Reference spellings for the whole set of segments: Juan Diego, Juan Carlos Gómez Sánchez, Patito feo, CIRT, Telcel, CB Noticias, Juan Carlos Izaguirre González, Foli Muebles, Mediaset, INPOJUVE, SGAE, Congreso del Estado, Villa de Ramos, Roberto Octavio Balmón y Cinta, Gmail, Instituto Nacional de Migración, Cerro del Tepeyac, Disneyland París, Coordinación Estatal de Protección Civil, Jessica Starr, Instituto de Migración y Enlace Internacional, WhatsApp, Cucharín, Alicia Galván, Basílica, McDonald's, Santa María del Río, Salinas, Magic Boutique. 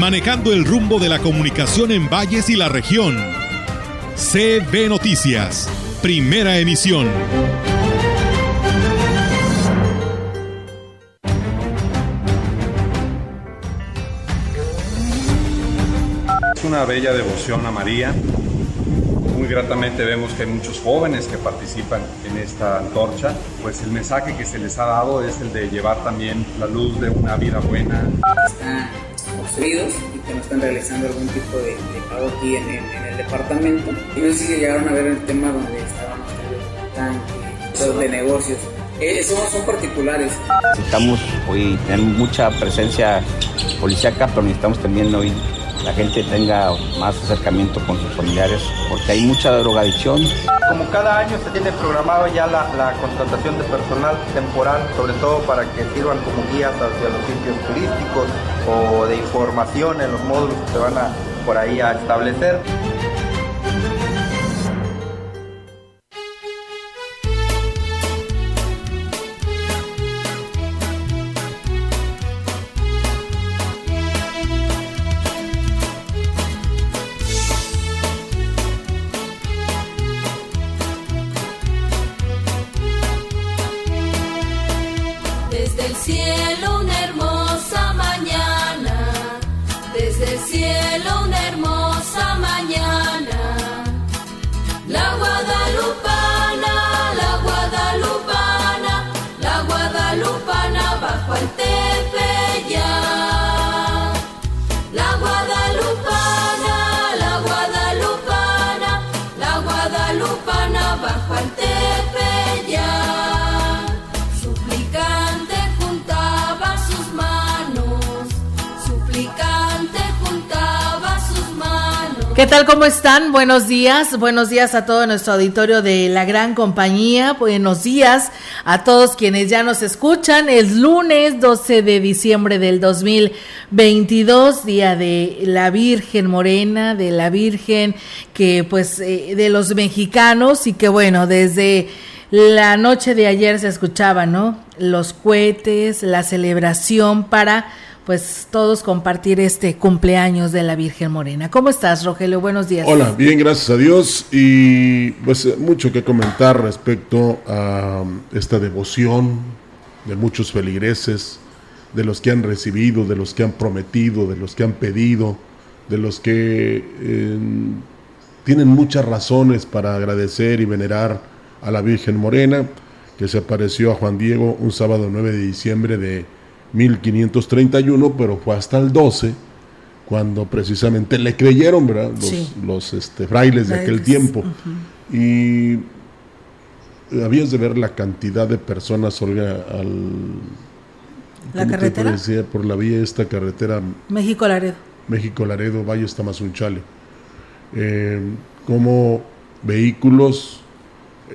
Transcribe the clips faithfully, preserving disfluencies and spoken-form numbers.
manejando el rumbo de la comunicación en Valles y la región. C B Noticias, primera emisión. Es una bella devoción a María. Muy gratamente vemos que hay muchos jóvenes que participan en esta antorcha, pues el mensaje que se les ha dado es el de llevar también la luz de una vida buena. Están construidos y que no están realizando algún tipo de, de pago aquí en el, en el departamento. Y no sé si llegaron a ver el tema donde estaban los tanques de negocios. Eh, somos son particulares. Necesitamos hoy tener mucha presencia policíaca, pero necesitamos también hoy la gente tenga más acercamiento con sus familiares, porque hay mucha drogadicción. Como cada año se tiene programado ya la, la contratación de personal temporal, sobre todo para que sirvan como guías hacia los sitios turísticos o de información en los módulos que se van a, por ahí a establecer. ¿Qué tal? ¿Cómo están? Buenos días, buenos días a todo nuestro auditorio de la Gran Compañía, buenos días a todos quienes ya nos escuchan. Es lunes doce de diciembre del dos mil veintidós, día de la Virgen Morena, de la Virgen que pues eh, de los mexicanos, y que bueno, desde la noche de ayer se escuchaba, ¿no? Los cohetes, la celebración para pues todos compartir este cumpleaños de la Virgen Morena. ¿Cómo estás, Rogelio? Buenos días. Hola, bien, gracias a Dios, y pues mucho que comentar respecto a esta devoción de muchos feligreses, de los que han recibido, de los que han prometido, de los que han pedido, de los que eh, tienen muchas razones para agradecer y venerar a la Virgen Morena, que se apareció a Juan Diego un sábado nueve de diciembre de mil quinientos treinta y uno, pero fue hasta el doce cuando precisamente le creyeron, ¿verdad? Los, sí. los este, frailes de frailes. aquel tiempo. Uh-huh. Y habías de ver la cantidad de personas, Olga, al... ¿La carretera? Decía, por la vía esta carretera... México-Laredo. México-Laredo, Valles-Tamazunchale. Eh, como vehículos...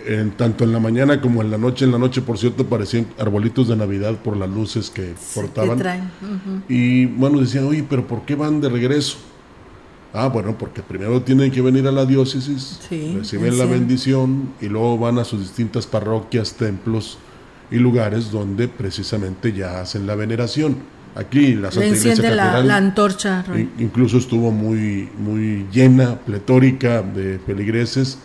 En, tanto en la mañana como en la noche. En la noche, por cierto, parecían arbolitos de Navidad por las luces que portaban. Que traen. Uh-huh. Y bueno, decían, oye, pero ¿por qué van de regreso? Ah, bueno, porque primero tienen que venir a la diócesis, sí, reciben la sí. bendición, y luego van a sus distintas parroquias, templos y lugares donde precisamente ya hacen la veneración. Aquí la Santa Iglesia Catedral, la, la antorcha, in, incluso estuvo muy, muy llena, pletórica de feligreses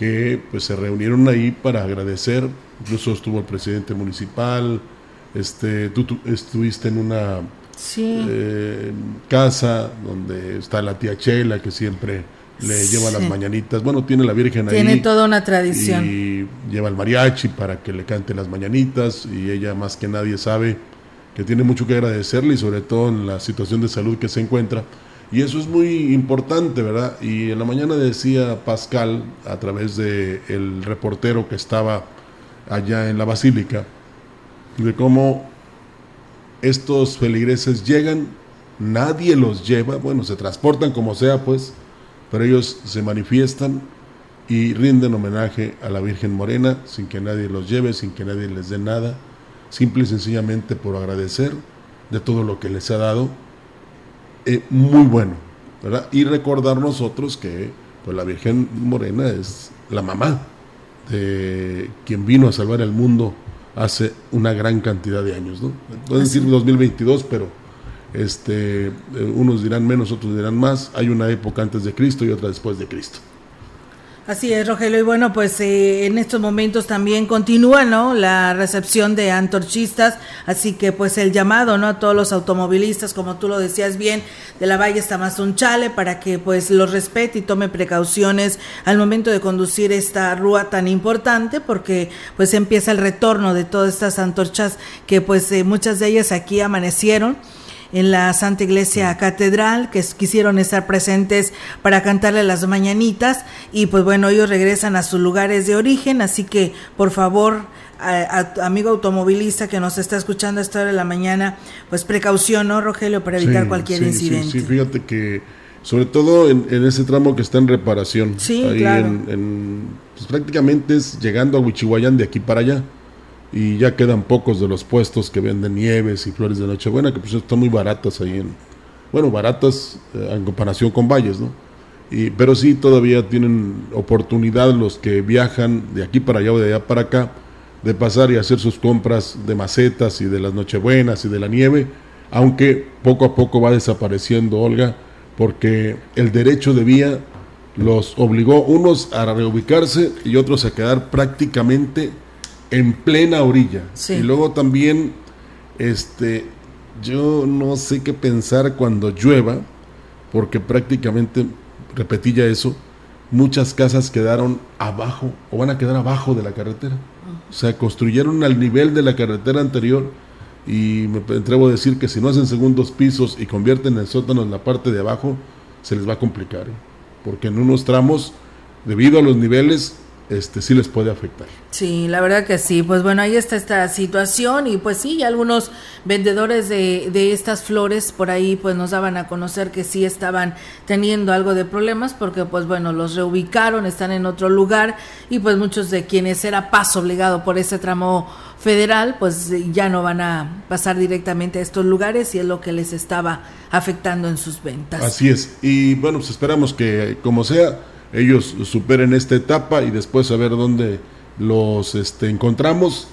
que pues se reunieron ahí para agradecer. Incluso estuvo el presidente municipal, este, tú, tú estuviste en una sí. eh, casa donde está la tía Chela, que siempre le sí. lleva las mañanitas. Bueno, tiene la Virgen ahí. Tiene toda una tradición. Y lleva el mariachi para que le cante las mañanitas, y ella más que nadie sabe que tiene mucho que agradecerle, y sobre todo en la situación de salud que se encuentra. Y eso es muy importante, ¿verdad? Y en la mañana decía Pascal, a través de el reportero que estaba allá en la Basílica, de cómo estos feligreses llegan, nadie los lleva, bueno, se transportan como sea, pues, pero ellos se manifiestan y rinden homenaje a la Virgen Morena sin que nadie los lleve, sin que nadie les dé nada, simple y sencillamente por agradecer de todo lo que les ha dado. Eh, muy bueno, ¿verdad? Y recordar nosotros que pues la Virgen Morena es la mamá de quien vino a salvar al mundo hace una gran cantidad de años, ¿no? Pueden decir dos mil veintidós, pero este, eh, unos dirán menos, otros dirán más. Hay una época antes de Cristo y otra después de Cristo. Así es, Rogelio, y bueno, pues eh, en estos momentos también continúa, ¿no?, la recepción de antorchistas, así que pues el llamado, ¿no?, a todos los automovilistas, como tú lo decías bien, de la Valles-Tamazunchale, para que pues los respete y tome precauciones al momento de conducir esta rúa tan importante, porque pues empieza el retorno de todas estas antorchas que pues eh, muchas de ellas aquí amanecieron en la Santa Iglesia Catedral, que quisieron estar presentes para cantarle las mañanitas, y pues bueno, ellos regresan a sus lugares de origen, así que por favor, a, a, amigo automovilista que nos está escuchando a esta hora de la mañana, pues precaución, ¿no, Rogelio?, para evitar sí, cualquier sí, incidente. Sí, sí, fíjate que, sobre todo en, en ese tramo que está en reparación, sí, ahí claro. en, en, pues prácticamente es llegando a Huichihuayán de aquí para allá, y ya quedan pocos de los puestos que venden nieves y flores de Nochebuena, que pues están muy baratas ahí en, bueno, baratas eh, en comparación con Valles, ¿no? Y, pero sí todavía tienen oportunidad los que viajan de aquí para allá o de allá para acá de pasar y hacer sus compras de macetas y de las Nochebuenas y de la nieve, aunque poco a poco va desapareciendo, Olga, porque el derecho de vía los obligó unos a reubicarse y otros a quedar prácticamente en plena orilla. Sí. Y luego también, este, yo no sé qué pensar cuando llueva, porque prácticamente, repetí ya eso, muchas casas quedaron abajo, o van a quedar abajo de la carretera. O sea, construyeron al nivel de la carretera anterior, y me atrevo a decir que si no hacen segundos pisos y convierten el sótano en la parte de abajo, se les va a complicar, ¿eh? Porque en unos tramos, debido a los niveles, Este, sí les puede afectar. Sí, la verdad que sí. Pues bueno, ahí está esta situación y pues sí, algunos vendedores de, de estas flores por ahí pues nos daban a conocer que sí estaban teniendo algo de problemas porque pues bueno, los reubicaron, están en otro lugar y pues muchos de quienes era paso obligado por ese tramo federal pues ya no van a pasar directamente a estos lugares y es lo que les estaba afectando en sus ventas. Así es. Y bueno, pues esperamos que como sea, ellos superen esta etapa y después a ver dónde los este, encontramos.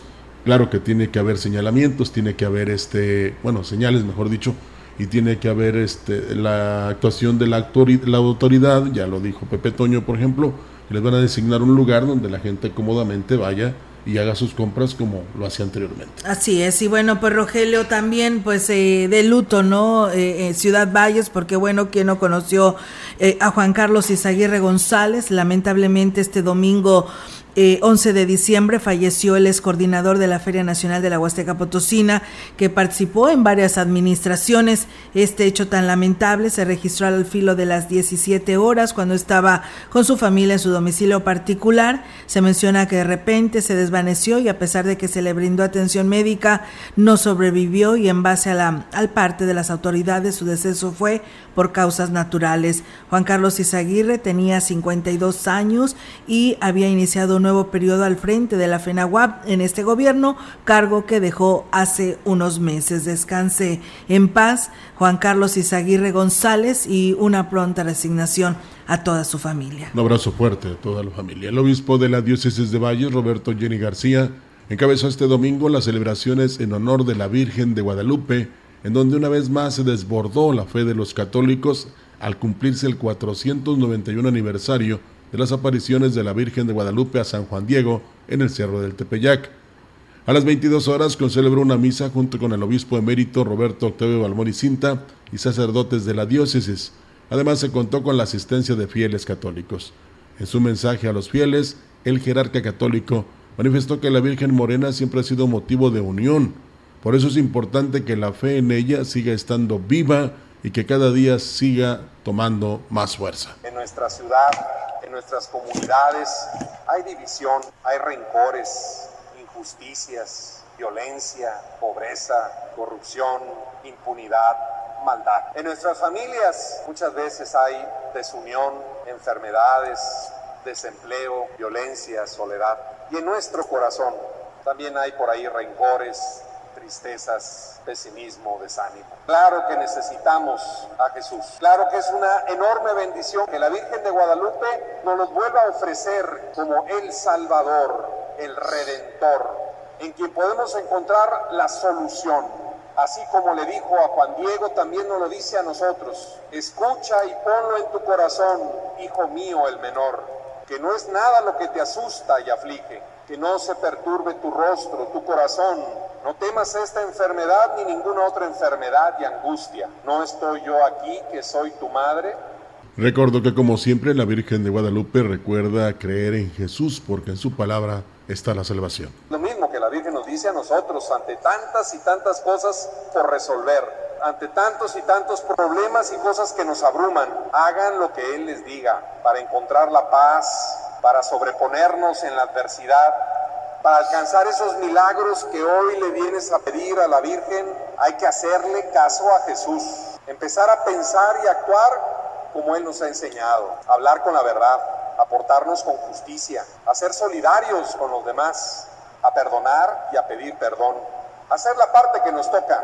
Claro que tiene que haber señalamientos, tiene que haber este, bueno, señales mejor dicho, y tiene que haber este, la actuación de la, autori- la autoridad, ya lo dijo Pepe Toño, por ejemplo, que les van a designar un lugar donde la gente cómodamente vaya y haga sus compras como lo hacía anteriormente. Así es, y bueno, pues Rogelio también, pues eh, de luto, ¿no? Eh, eh, Ciudad Valles, porque bueno, quien no conoció eh, a Juan Carlos Izaguirre González, lamentablemente este domingo Eh, once de diciembre falleció el ex coordinador de la Feria Nacional de la Huasteca Potosina, que participó en varias administraciones. Este hecho tan lamentable se registró al filo de las diecisiete horas, cuando estaba con su familia en su domicilio particular. Se menciona que de repente se desvaneció y a pesar de que se le brindó atención médica, no sobrevivió y en base a la, al parte de las autoridades, su deceso fue por causas naturales. Juan Carlos Izaguirre tenía cincuenta y dos años y había iniciado un nuevo periodo al frente de la FENAHUAP en este gobierno, cargo que dejó hace unos meses. Descanse en paz, Juan Carlos Izaguirre González, y una pronta resignación a toda su familia. Un abrazo fuerte a toda la familia. El obispo de la diócesis de Valles, Roberto Jenny García, encabezó este domingo las celebraciones en honor de la Virgen de Guadalupe, en donde una vez más se desbordó la fe de los católicos al cumplirse el cuatrocientos noventa y uno aniversario de las apariciones de la Virgen de Guadalupe a San Juan Diego en el Cerro del Tepeyac. A las veintidós horas concelebró una misa junto con el obispo emérito Roberto Octavio Balmón y Cinta y sacerdotes de la diócesis. Además se contó con la asistencia de fieles católicos. En su mensaje a los fieles, el jerarca católico manifestó que la Virgen Morena siempre ha sido motivo de unión. Por eso es importante que la fe en ella siga estando viva y que cada día siga tomando más fuerza. En nuestra ciudad, en nuestras comunidades, hay división, hay rencores, injusticias, violencia, pobreza, corrupción, impunidad. maldad. En nuestras familias muchas veces hay desunión, enfermedades, desempleo, violencia, soledad. Y en nuestro corazón también hay por ahí rencores, tristezas, pesimismo, desánimo. Claro que necesitamos a Jesús. Claro que es una enorme bendición que la Virgen de Guadalupe nos los vuelva a ofrecer como el Salvador, el Redentor, en quien podemos encontrar la solución. Así como le dijo a Juan Diego, también nos lo dice a nosotros. Escucha y ponlo en tu corazón, hijo mío el menor, que no es nada lo que te asusta y aflige, que no se perturbe tu rostro, tu corazón. No temas esta enfermedad ni ninguna otra enfermedad y angustia. No estoy yo aquí, que soy tu madre. Recuerdo que, como siempre, la Virgen de Guadalupe recuerda creer en Jesús, porque en su palabra está la salvación. Lo mismo que la Virgen nos dice a nosotros, ante tantas y tantas cosas por resolver, ante tantos y tantos problemas y cosas que nos abruman, hagan lo que Él les diga para encontrar la paz, para sobreponernos en la adversidad. Para alcanzar esos milagros que hoy le vienes a pedir a la Virgen, hay que hacerle caso a Jesús. Empezar a pensar y actuar como Él nos ha enseñado. Hablar con la verdad, aportarnos con justicia, a ser solidarios con los demás, a perdonar y a pedir perdón. Hacer la parte que nos toca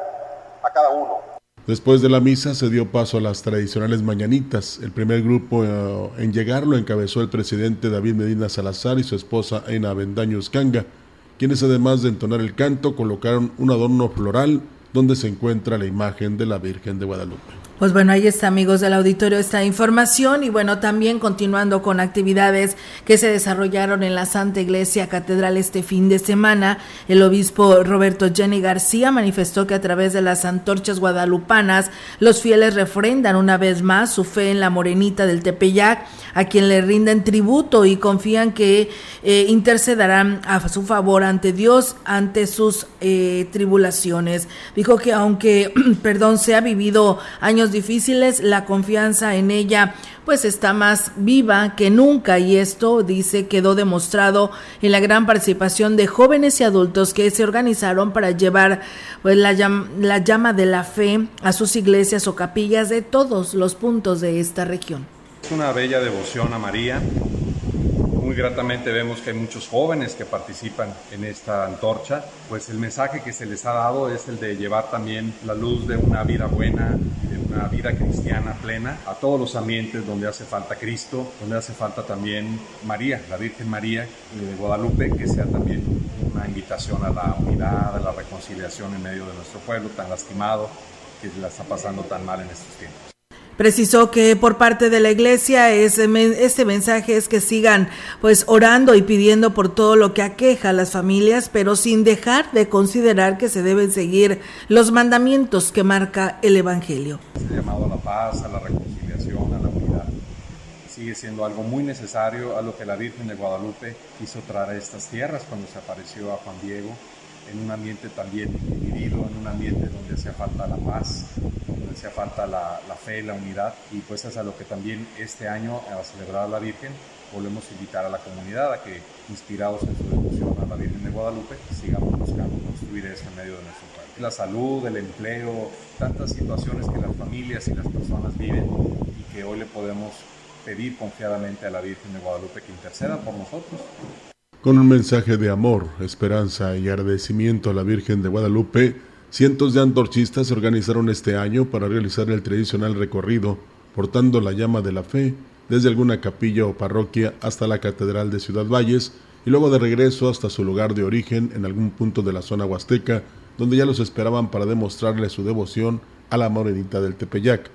a cada uno. Después de la misa se dio paso a las tradicionales mañanitas. El primer grupo eh, en llegar lo encabezó el presidente David Medina Salazar y su esposa Ena Avendaño Escanga, quienes además de entonar el canto colocaron un adorno floral donde se encuentra la imagen de la Virgen de Guadalupe. Pues bueno, ahí está, amigos del auditorio, esta información. Y bueno, también continuando con actividades que se desarrollaron en la Santa Iglesia Catedral este fin de semana, el obispo Roberto Jenny García manifestó que a través de las antorchas guadalupanas, los fieles refrendan una vez más su fe en la Morenita del Tepeyac, a quien le rinden tributo y confían que eh, intercederán a su favor ante Dios, ante sus eh, tribulaciones. Dijo que aunque, perdón, se ha vivido años difíciles, la confianza en ella pues está más viva que nunca, y esto, dice, quedó demostrado en la gran participación de jóvenes y adultos que se organizaron para llevar pues la, llam- la llama de la fe a sus iglesias o capillas de todos los puntos de esta región. Es una bella devoción a María. Muy gratamente vemos que hay muchos jóvenes que participan en esta antorcha, pues el mensaje que se les ha dado es el de llevar también la luz de una vida buena, de una vida cristiana plena, a todos los ambientes donde hace falta Cristo, donde hace falta también María, la Virgen María de Guadalupe, que sea también una invitación a la unidad, a la reconciliación en medio de nuestro pueblo tan lastimado, que la está pasando tan mal en estos tiempos. Precisó que por parte de la iglesia ese, este mensaje es que sigan pues orando y pidiendo por todo lo que aqueja a las familias, pero sin dejar de considerar que se deben seguir los mandamientos que marca el Evangelio. Este llamado a la paz, a la reconciliación, a la unidad, sigue siendo algo muy necesario a lo que la Virgen de Guadalupe hizo traer a estas tierras cuando se apareció a Juan Diego, en un ambiente también dividido, en un ambiente donde hacía falta la paz, donde hacía falta la, la fe y la unidad, y pues es a lo que también este año, a celebrar a la Virgen, volvemos a invitar a la comunidad a que, inspirados en su devoción a la Virgen de Guadalupe, sigamos buscando construir eso en medio de nuestro país. La salud, el empleo, tantas situaciones que las familias y las personas viven, y que hoy le podemos pedir confiadamente a la Virgen de Guadalupe que interceda por nosotros. Con un mensaje de amor, esperanza y agradecimiento a la Virgen de Guadalupe, cientos de antorchistas se organizaron este año para realizar el tradicional recorrido, portando la llama de la fe desde alguna capilla o parroquia hasta la Catedral de Ciudad Valles y luego de regreso hasta su lugar de origen en algún punto de la zona huasteca, donde ya los esperaban para demostrarle su devoción a la Morenita del Tepeyac.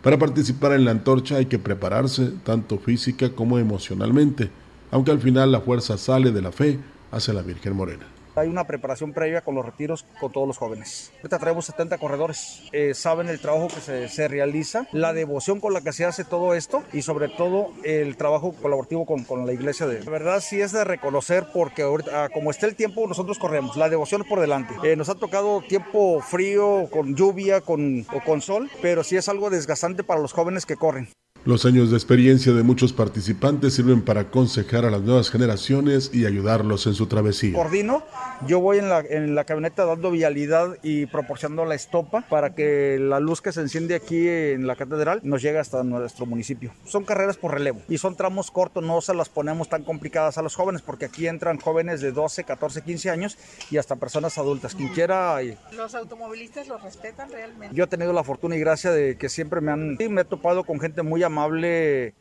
Para participar en la antorcha hay que prepararse, tanto física como emocionalmente, aunque al final la fuerza sale de la fe hacia la Virgen Morena. Hay una preparación previa con los retiros con todos los jóvenes. Ahorita traemos setenta corredores. Eh, saben el trabajo que se, se realiza, la devoción con la que se hace todo esto y sobre todo el trabajo colaborativo con, con la iglesia. De la verdad sí es de reconocer, porque ahorita, como está el tiempo, nosotros corremos. La devoción por delante. Eh, nos ha tocado tiempo frío, con lluvia con, o con sol, pero sí es algo desgastante para los jóvenes que corren. Los años de experiencia de muchos participantes sirven para aconsejar a las nuevas generaciones y ayudarlos en su travesía. Coordino, yo voy en la, en la camioneta dando vialidad y proporcionando la estopa para que la luz que se enciende aquí en la catedral nos llegue hasta nuestro municipio. Son carreras por relevo y son tramos cortos, no se las ponemos tan complicadas a los jóvenes porque aquí entran jóvenes de doce, catorce, quince años y hasta personas adultas, quien quiera. Y... ¿Los automovilistas los respetan realmente? Yo he tenido la fortuna y gracia de que siempre me han... me he topado con gente muy amable.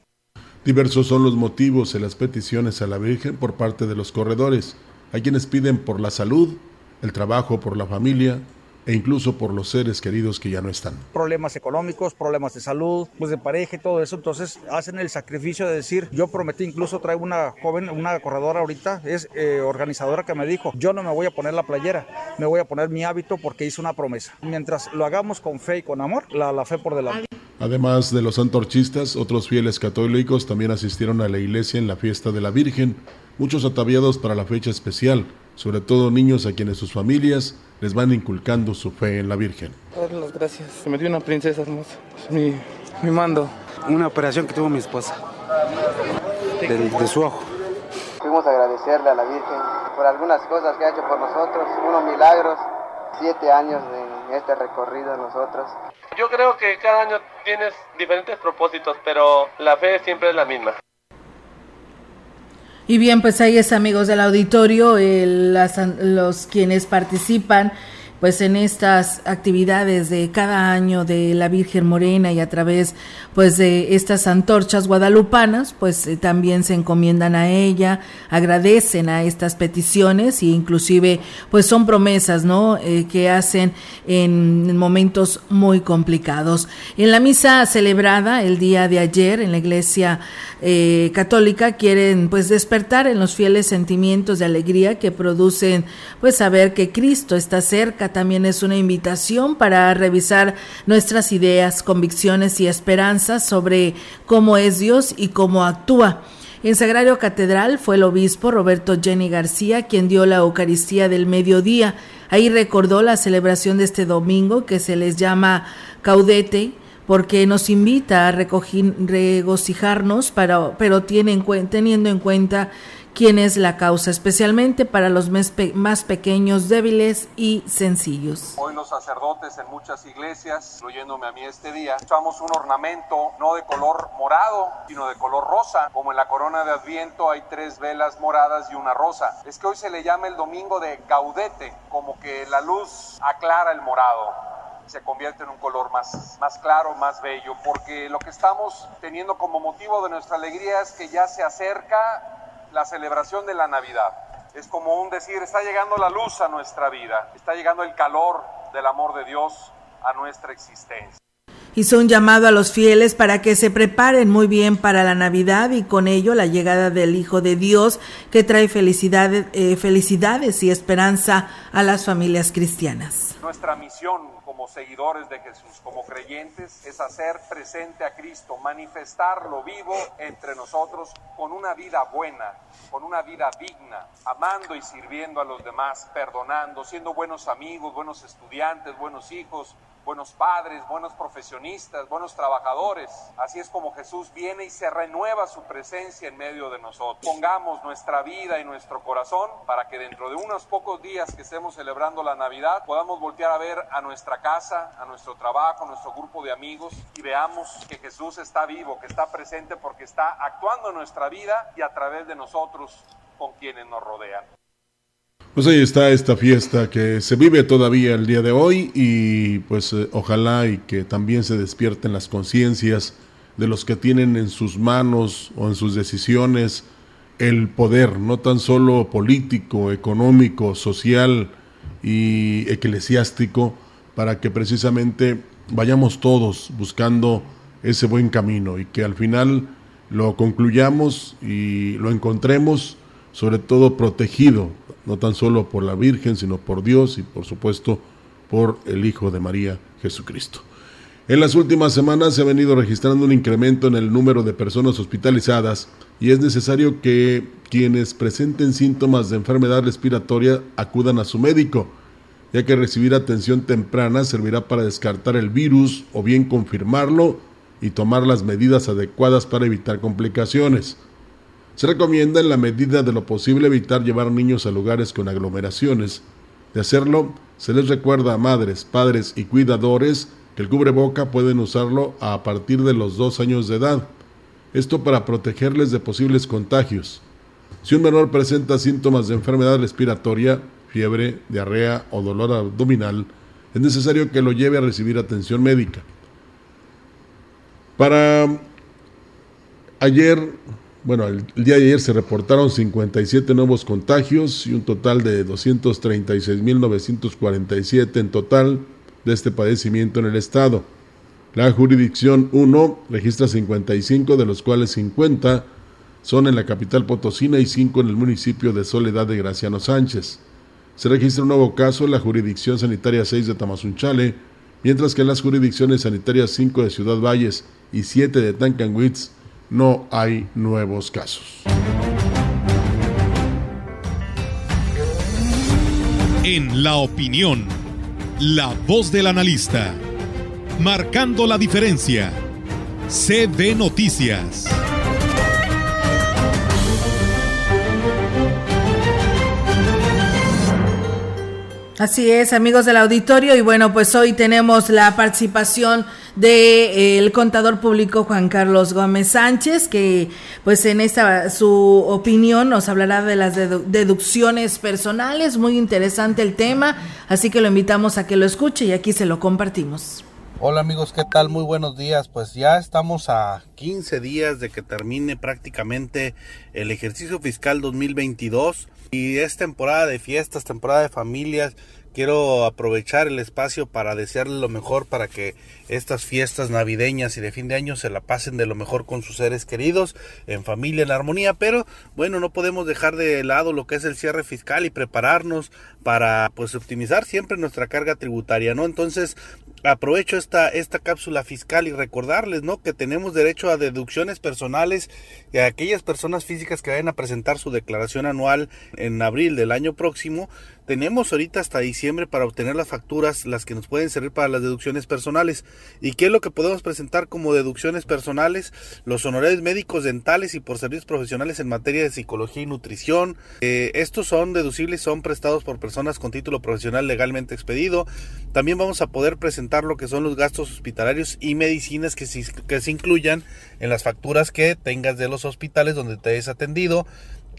Diversos son los motivos en las peticiones a la Virgen por parte de los corredores, a quienes piden por la salud, el trabajo, por la familia e incluso por los seres queridos que ya no están. Problemas económicos, problemas de salud, pues de pareja y todo eso, entonces hacen el sacrificio de decir, yo prometí, incluso traigo una joven, una corredora ahorita, es eh, organizadora, que me dijo, yo no me voy a poner la playera, me voy a poner mi hábito porque hice una promesa. Mientras lo hagamos con fe y con amor, la, la fe por delante. Además de los antorchistas, otros fieles católicos también asistieron a la iglesia en la fiesta de la Virgen, muchos ataviados para la fecha especial, sobre todo niños a quienes sus familias les van inculcando su fe en la Virgen. Todas las gracias. Se me dio una princesa hermosa, mi, mi mando. Una operación que tuvo mi esposa, de, de su ojo. Fuimos a agradecerle a la Virgen por algunas cosas que ha hecho por nosotros, unos milagros, siete años de este recorrido nosotros. Yo creo que cada año tienes diferentes propósitos, pero la fe siempre es la misma. Y bien, pues ahí es, amigos del auditorio, eh, las, los quienes participan pues en estas actividades de cada año de la Virgen Morena y a través pues de estas antorchas guadalupanas, pues eh, también se encomiendan a ella, agradecen a estas peticiones e inclusive pues son promesas, ¿no?, eh, que hacen en momentos muy complicados. En la misa celebrada el día de ayer en la iglesia eh, católica quieren pues despertar en los fieles sentimientos de alegría que producen pues saber que Cristo está cerca. También es una invitación para revisar nuestras ideas, convicciones y esperanzas sobre cómo es Dios y cómo actúa. En Sagrario Catedral fue el obispo Roberto Jenny García quien dio la Eucaristía del mediodía. Ahí recordó la celebración de este domingo que se les llama Caudete, porque nos invita a recogir, regocijarnos, para, pero tiene en cuenta, teniendo en cuenta quién es la causa, especialmente para los más pequeños, débiles y sencillos. Hoy los sacerdotes en muchas iglesias, incluyéndome a mí este día, usamos un ornamento no de color morado, sino de color rosa. Como en la corona de Adviento hay tres velas moradas y una rosa. Es que hoy se le llama el domingo de Gaudete, como que la luz aclara el morado, se convierte en un color más, más claro, más bello, porque lo que estamos teniendo como motivo de nuestra alegría es que ya se acerca la celebración de la Navidad. Es como un decir, está llegando la luz a nuestra vida, está llegando el calor del amor de Dios a nuestra existencia. Hizo un llamado a los fieles para que se preparen muy bien para la Navidad y con ello la llegada del Hijo de Dios que trae felicidades, eh, felicidades y esperanza a las familias cristianas. Nuestra misión como seguidores de Jesús, como creyentes, es hacer presente a Cristo, manifestarlo vivo entre nosotros con una vida buena, con una vida digna, amando y sirviendo a los demás, perdonando, siendo buenos amigos, buenos estudiantes, buenos hijos, buenos padres, buenos profesionistas, buenos trabajadores. Así es como Jesús viene y se renueva su presencia en medio de nosotros. Pongamos nuestra vida y nuestro corazón para que dentro de unos pocos días que estemos celebrando la Navidad podamos voltear a ver a nuestra casa, a nuestro trabajo, a nuestro grupo de amigos y veamos que Jesús está vivo, que está presente porque está actuando en nuestra vida y a través de nosotros con quienes nos rodean. Pues ahí está esta fiesta que se vive todavía el día de hoy y pues eh, ojalá y que también se despierten las conciencias de los que tienen en sus manos o en sus decisiones el poder, no tan solo político, económico, social y eclesiástico, para que precisamente vayamos todos buscando ese buen camino y que al final lo concluyamos y lo encontremos sobre todo protegido, no tan solo por la Virgen, sino por Dios y por supuesto por el Hijo de María, Jesucristo. En las últimas semanas se ha venido registrando un incremento en el número de personas hospitalizadas y es necesario que quienes presenten síntomas de enfermedad respiratoria acudan a su médico, ya que recibir atención temprana servirá para descartar el virus o bien confirmarlo y tomar las medidas adecuadas para evitar complicaciones. Se recomienda en la medida de lo posible evitar llevar niños a lugares con aglomeraciones. De hacerlo, se les recuerda a madres, padres y cuidadores que el cubreboca pueden usarlo a partir de los dos años de edad. Esto para protegerles de posibles contagios. Si un menor presenta síntomas de enfermedad respiratoria, fiebre, diarrea o dolor abdominal, es necesario que lo lleve a recibir atención médica. Para ayer, bueno, el día de ayer se reportaron cincuenta y siete nuevos contagios y un total de doscientos treinta y seis mil novecientos cuarenta y siete en total de este padecimiento en el estado. La jurisdicción uno registra cincuenta y cinco, de los cuales cincuenta son en la capital potosina y cinco en el municipio de Soledad de Graciano Sánchez. Se registra un nuevo caso en la jurisdicción sanitaria seis de Tamazunchale, mientras que en las jurisdicciones sanitarias cinco de Ciudad Valles y siete de Tancanwitz no hay nuevos casos. En la opinión, la voz del analista, marcando la diferencia. C B Noticias. Así es, amigos del auditorio, y bueno, pues hoy tenemos la participación del contador público Juan Carlos Gómez Sánchez, que pues en esta su opinión nos hablará de las dedu- deducciones personales. Muy interesante el tema, así que lo invitamos a que lo escuche y aquí se lo compartimos. Hola amigos, ¿qué tal? Muy buenos días. Pues ya estamos a quince días de que termine prácticamente el ejercicio fiscal dos mil veintidós y es temporada de fiestas, temporada de familias. Quiero aprovechar el espacio para desearles lo mejor para que estas fiestas navideñas y de fin de año se la pasen de lo mejor con sus seres queridos, en familia, en armonía. Pero bueno, no podemos dejar de lado lo que es el cierre fiscal y prepararnos para pues optimizar siempre nuestra carga tributaria, ¿no? Entonces aprovecho esta, esta cápsula fiscal y recordarles, ¿no?, que tenemos derecho a deducciones personales de aquellas personas físicas que vayan a presentar su declaración anual en abril del año próximo. Tenemos ahorita hasta diciembre para obtener las facturas, las que nos pueden servir para las deducciones personales. ¿Y qué es lo que podemos presentar como deducciones personales? Los honorarios médicos, dentales y por servicios profesionales en materia de psicología y nutrición. Eh, estos son deducibles, son prestados por personas con título profesional legalmente expedido. También vamos a poder presentar lo que son los gastos hospitalarios y medicinas que se, que se incluyan en las facturas que tengas de los hospitales donde te hayas atendido.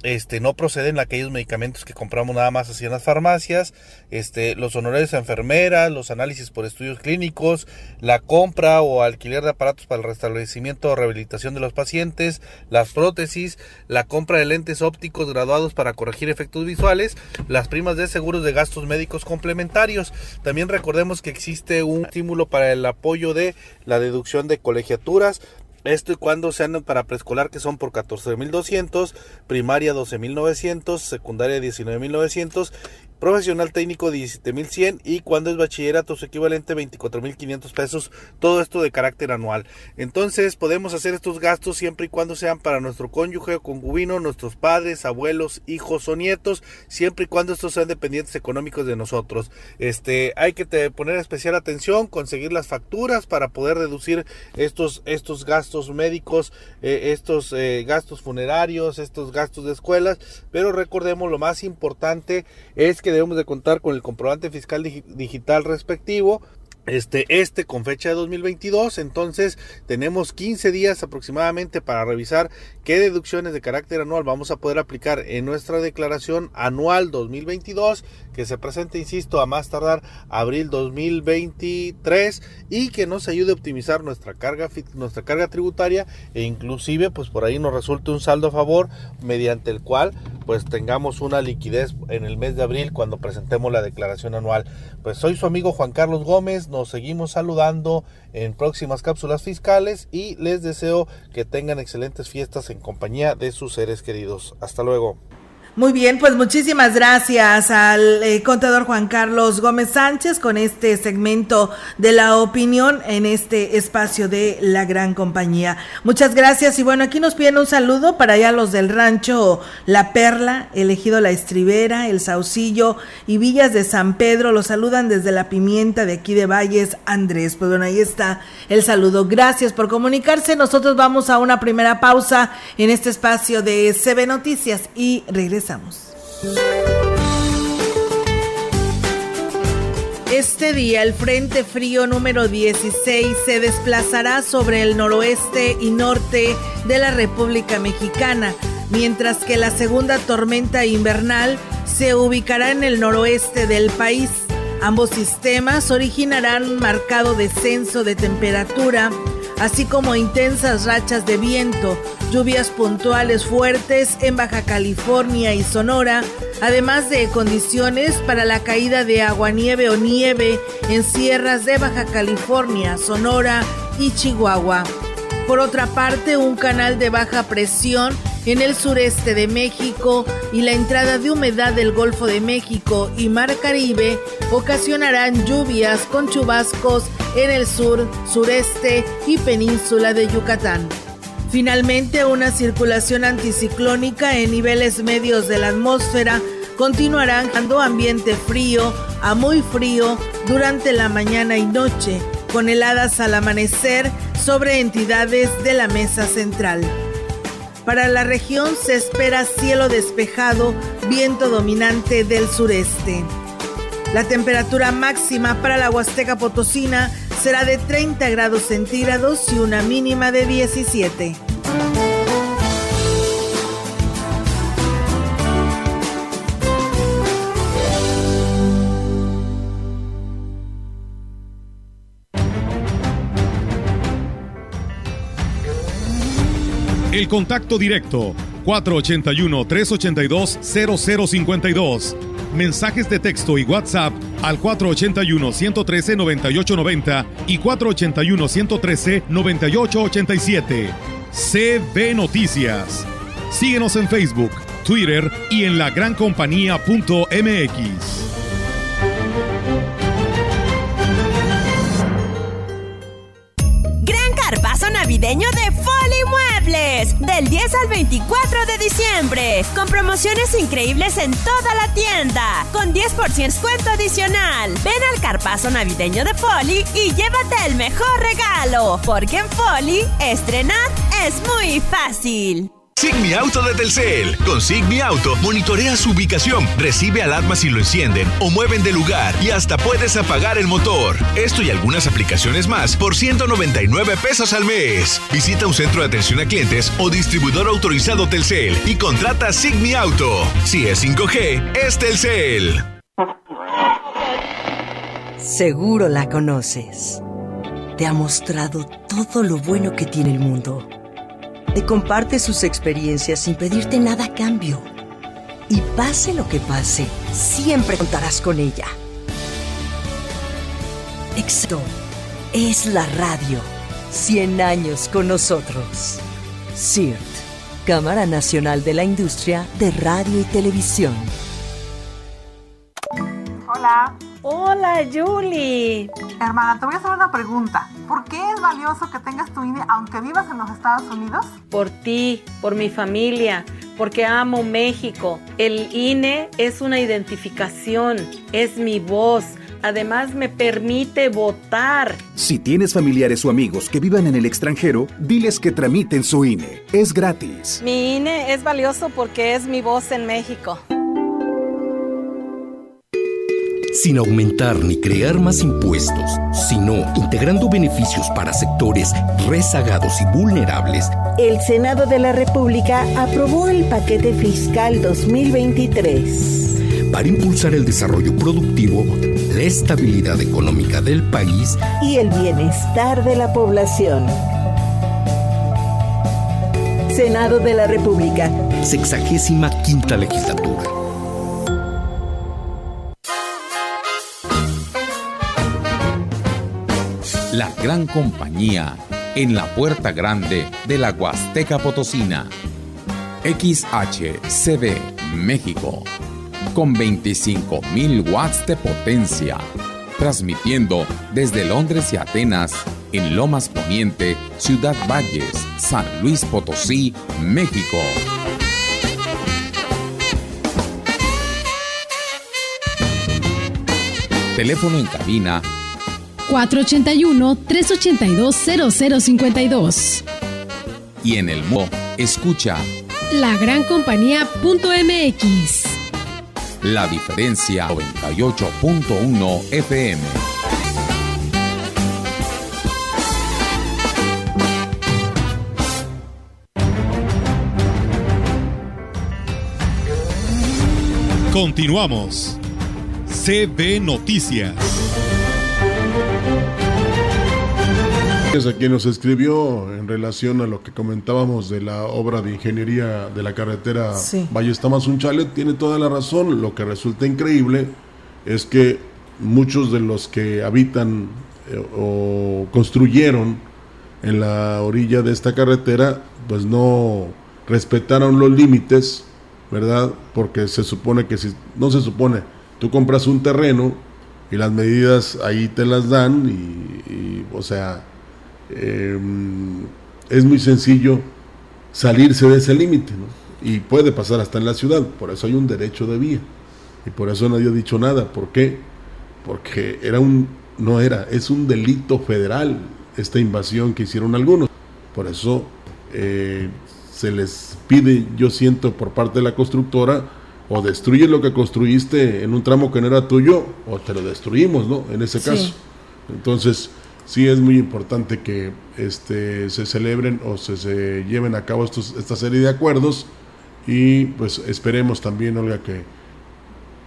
Este, no proceden aquellos medicamentos que compramos nada más así en las farmacias, este, los honorarios a enfermeras, los análisis por estudios clínicos, la compra o alquiler de aparatos para el restablecimiento o rehabilitación de los pacientes, las prótesis, la compra de lentes ópticos graduados para corregir efectos visuales, las primas de seguros de gastos médicos complementarios. También recordemos que existe un estímulo para el apoyo de la deducción de colegiaturas. Esto y cuando sean para preescolar, que son por catorce mil doscientos, primaria doce mil novecientos, secundaria diecinueve mil novecientos, profesional técnico diecisiete mil cien y cuando es bachillerato su equivalente veinticuatro mil quinientos pesos, todo esto de carácter anual. Entonces podemos hacer estos gastos siempre y cuando sean para nuestro cónyuge o concubino, nuestros padres, abuelos, hijos o nietos, siempre y cuando estos sean dependientes económicos de nosotros. Este, hay que te poner especial atención, conseguir las facturas para poder deducir estos, estos gastos médicos, eh, estos eh, gastos funerarios, estos gastos de escuelas, pero recordemos lo más importante es que debemos de contar con el comprobante fiscal dig- digital respectivo, este, este con fecha de dos mil veintidós. Entonces tenemos quince días aproximadamente para revisar qué deducciones de carácter anual vamos a poder aplicar en nuestra declaración anual dos mil veintidós, que se presente, insisto, a más tardar abril dos mil veintitrés, y que nos ayude a optimizar nuestra carga, nuestra carga tributaria, e inclusive pues por ahí nos resulte un saldo a favor mediante el cual pues tengamos una liquidez en el mes de abril cuando presentemos la declaración anual. Pues soy su amigo Juan Carlos Gómez, nos seguimos saludando en próximas cápsulas fiscales y les deseo que tengan excelentes fiestas en compañía de sus seres queridos. Hasta luego. Muy bien, pues muchísimas gracias al eh, contador Juan Carlos Gómez Sánchez con este segmento de la opinión en este espacio de La Gran Compañía. Muchas gracias y bueno, aquí nos piden un saludo para allá los del rancho La Perla, el ejido La Estribera, El Saucillo y Villas de San Pedro. Los saludan desde La Pimienta de aquí de Valles, Andrés. Pues bueno, ahí está el saludo. Gracias por comunicarse. Nosotros vamos a una primera pausa en este espacio de C B Noticias y regresamos. Este día el frente frío número dieciséis se desplazará sobre el noroeste y norte de la República Mexicana, mientras que la segunda tormenta invernal se ubicará en el noroeste del país. Ambos sistemas originarán un marcado descenso de temperatura, así como intensas rachas de viento, lluvias puntuales fuertes en Baja California y Sonora, además de condiciones para la caída de aguanieve o nieve en sierras de Baja California, Sonora y Chihuahua. Por otra parte, un canal de baja presión en el sureste de México y la entrada de humedad del Golfo de México y Mar Caribe ocasionarán lluvias con chubascos en el sur, sureste y península de Yucatán. Finalmente, una circulación anticiclónica en niveles medios de la atmósfera continuará dando ambiente frío a muy frío durante la mañana y noche, con heladas al amanecer sobre entidades de la mesa central. Para la región se espera cielo despejado, viento dominante del sureste. La temperatura máxima para la Huasteca Potosina será de treinta grados centígrados y una mínima de diecisiete. El contacto directo, cuatro ochenta y uno, trescientos ochenta y dos, cero cero cincuenta y dos. Mensajes de texto y WhatsApp al cuatro ochenta y uno, ciento trece, noventa y ocho noventa y cuatro ochenta y uno, ciento trece, noventa y ocho ochenta y siete. C B Noticias. Síguenos en Facebook, Twitter y en la gran compañía punto m x. Navideño de Foli Muebles, del diez al veinticuatro de diciembre, con promociones increíbles en toda la tienda, con diez por ciento descuento adicional. Ven al carpazo navideño de Foli y llévate el mejor regalo, porque en Foli, estrenar es muy fácil. Sigmi Auto de Telcel. Con Sigmi Auto, monitorea su ubicación, recibe alarmas si lo encienden o mueven de lugar y hasta puedes apagar el motor. Esto y algunas aplicaciones más por ciento noventa y nueve pesos al mes. Visita un centro de atención a clientes o distribuidor autorizado Telcel y contrata Sigmi Auto. Si es cinco G, es Telcel. Seguro la conoces. Te ha mostrado todo lo bueno que tiene el mundo. Te comparte sus experiencias sin pedirte nada a cambio. Y pase lo que pase, siempre contarás con ella. Éxito es la radio. cien años con nosotros. C I R T, Cámara Nacional de la Industria de Radio y Televisión. Hola. Hola, Julie. Hermana, te voy a hacer una pregunta. ¿Por qué es valioso que tengas tu I N E aunque vivas en los Estados Unidos? Por ti, por mi familia, porque amo México. El I N E es una identificación, es mi voz. Además, me permite votar. Si tienes familiares o amigos que vivan en el extranjero, diles que tramiten su I N E. Es gratis. Mi I N E es valioso porque es mi voz en México. Sin aumentar ni crear más impuestos, sino integrando beneficios para sectores rezagados y vulnerables, el Senado de la República aprobó el paquete fiscal dos mil veintitrés. Para impulsar el desarrollo productivo, la estabilidad económica del país y el bienestar de la población. Senado de la República, sexagésima quinta legislatura. La Gran Compañía, en la Puerta Grande de la Huasteca Potosina. X H C B México, con veinticinco mil watts de potencia, transmitiendo desde Londres y Atenas, en Lomas Poniente, Ciudad Valles, San Luis Potosí, México. Teléfono en cabina cuatro ochenta y uno, trescientos ochenta y dos, cero cero cincuenta y dos. Y en el mundo, escucha la gran compañía punto m x. La diferencia noventa y ocho punto uno F M. Continuamos. C B Noticias. Es a quien nos escribió en relación a lo que comentábamos de la obra de ingeniería de la carretera sí. Valles-Tamazunchale, tiene toda la razón. Lo que resulta increíble es que muchos de los que habitan eh, o construyeron en la orilla de esta carretera, pues no respetaron los límites, ¿verdad? Porque se supone que si, no se supone, tú compras un terreno y las medidas ahí te las dan y, y o sea, eh, es muy sencillo salirse de ese límite, ¿no? Y puede pasar hasta en la ciudad, por eso hay un derecho de vía y por eso nadie ha dicho nada. ¿Por qué? Porque era un, no era, es un delito federal esta invasión que hicieron algunos, por eso eh, se les pide, yo siento, por parte de la constructora, o destruyes lo que construiste en un tramo que no era tuyo, o te lo destruimos, ¿no? En ese caso. Sí. Entonces, sí es muy importante que este se celebren o se, se lleven a cabo estos, esta serie de acuerdos, y pues esperemos también, Olga, que,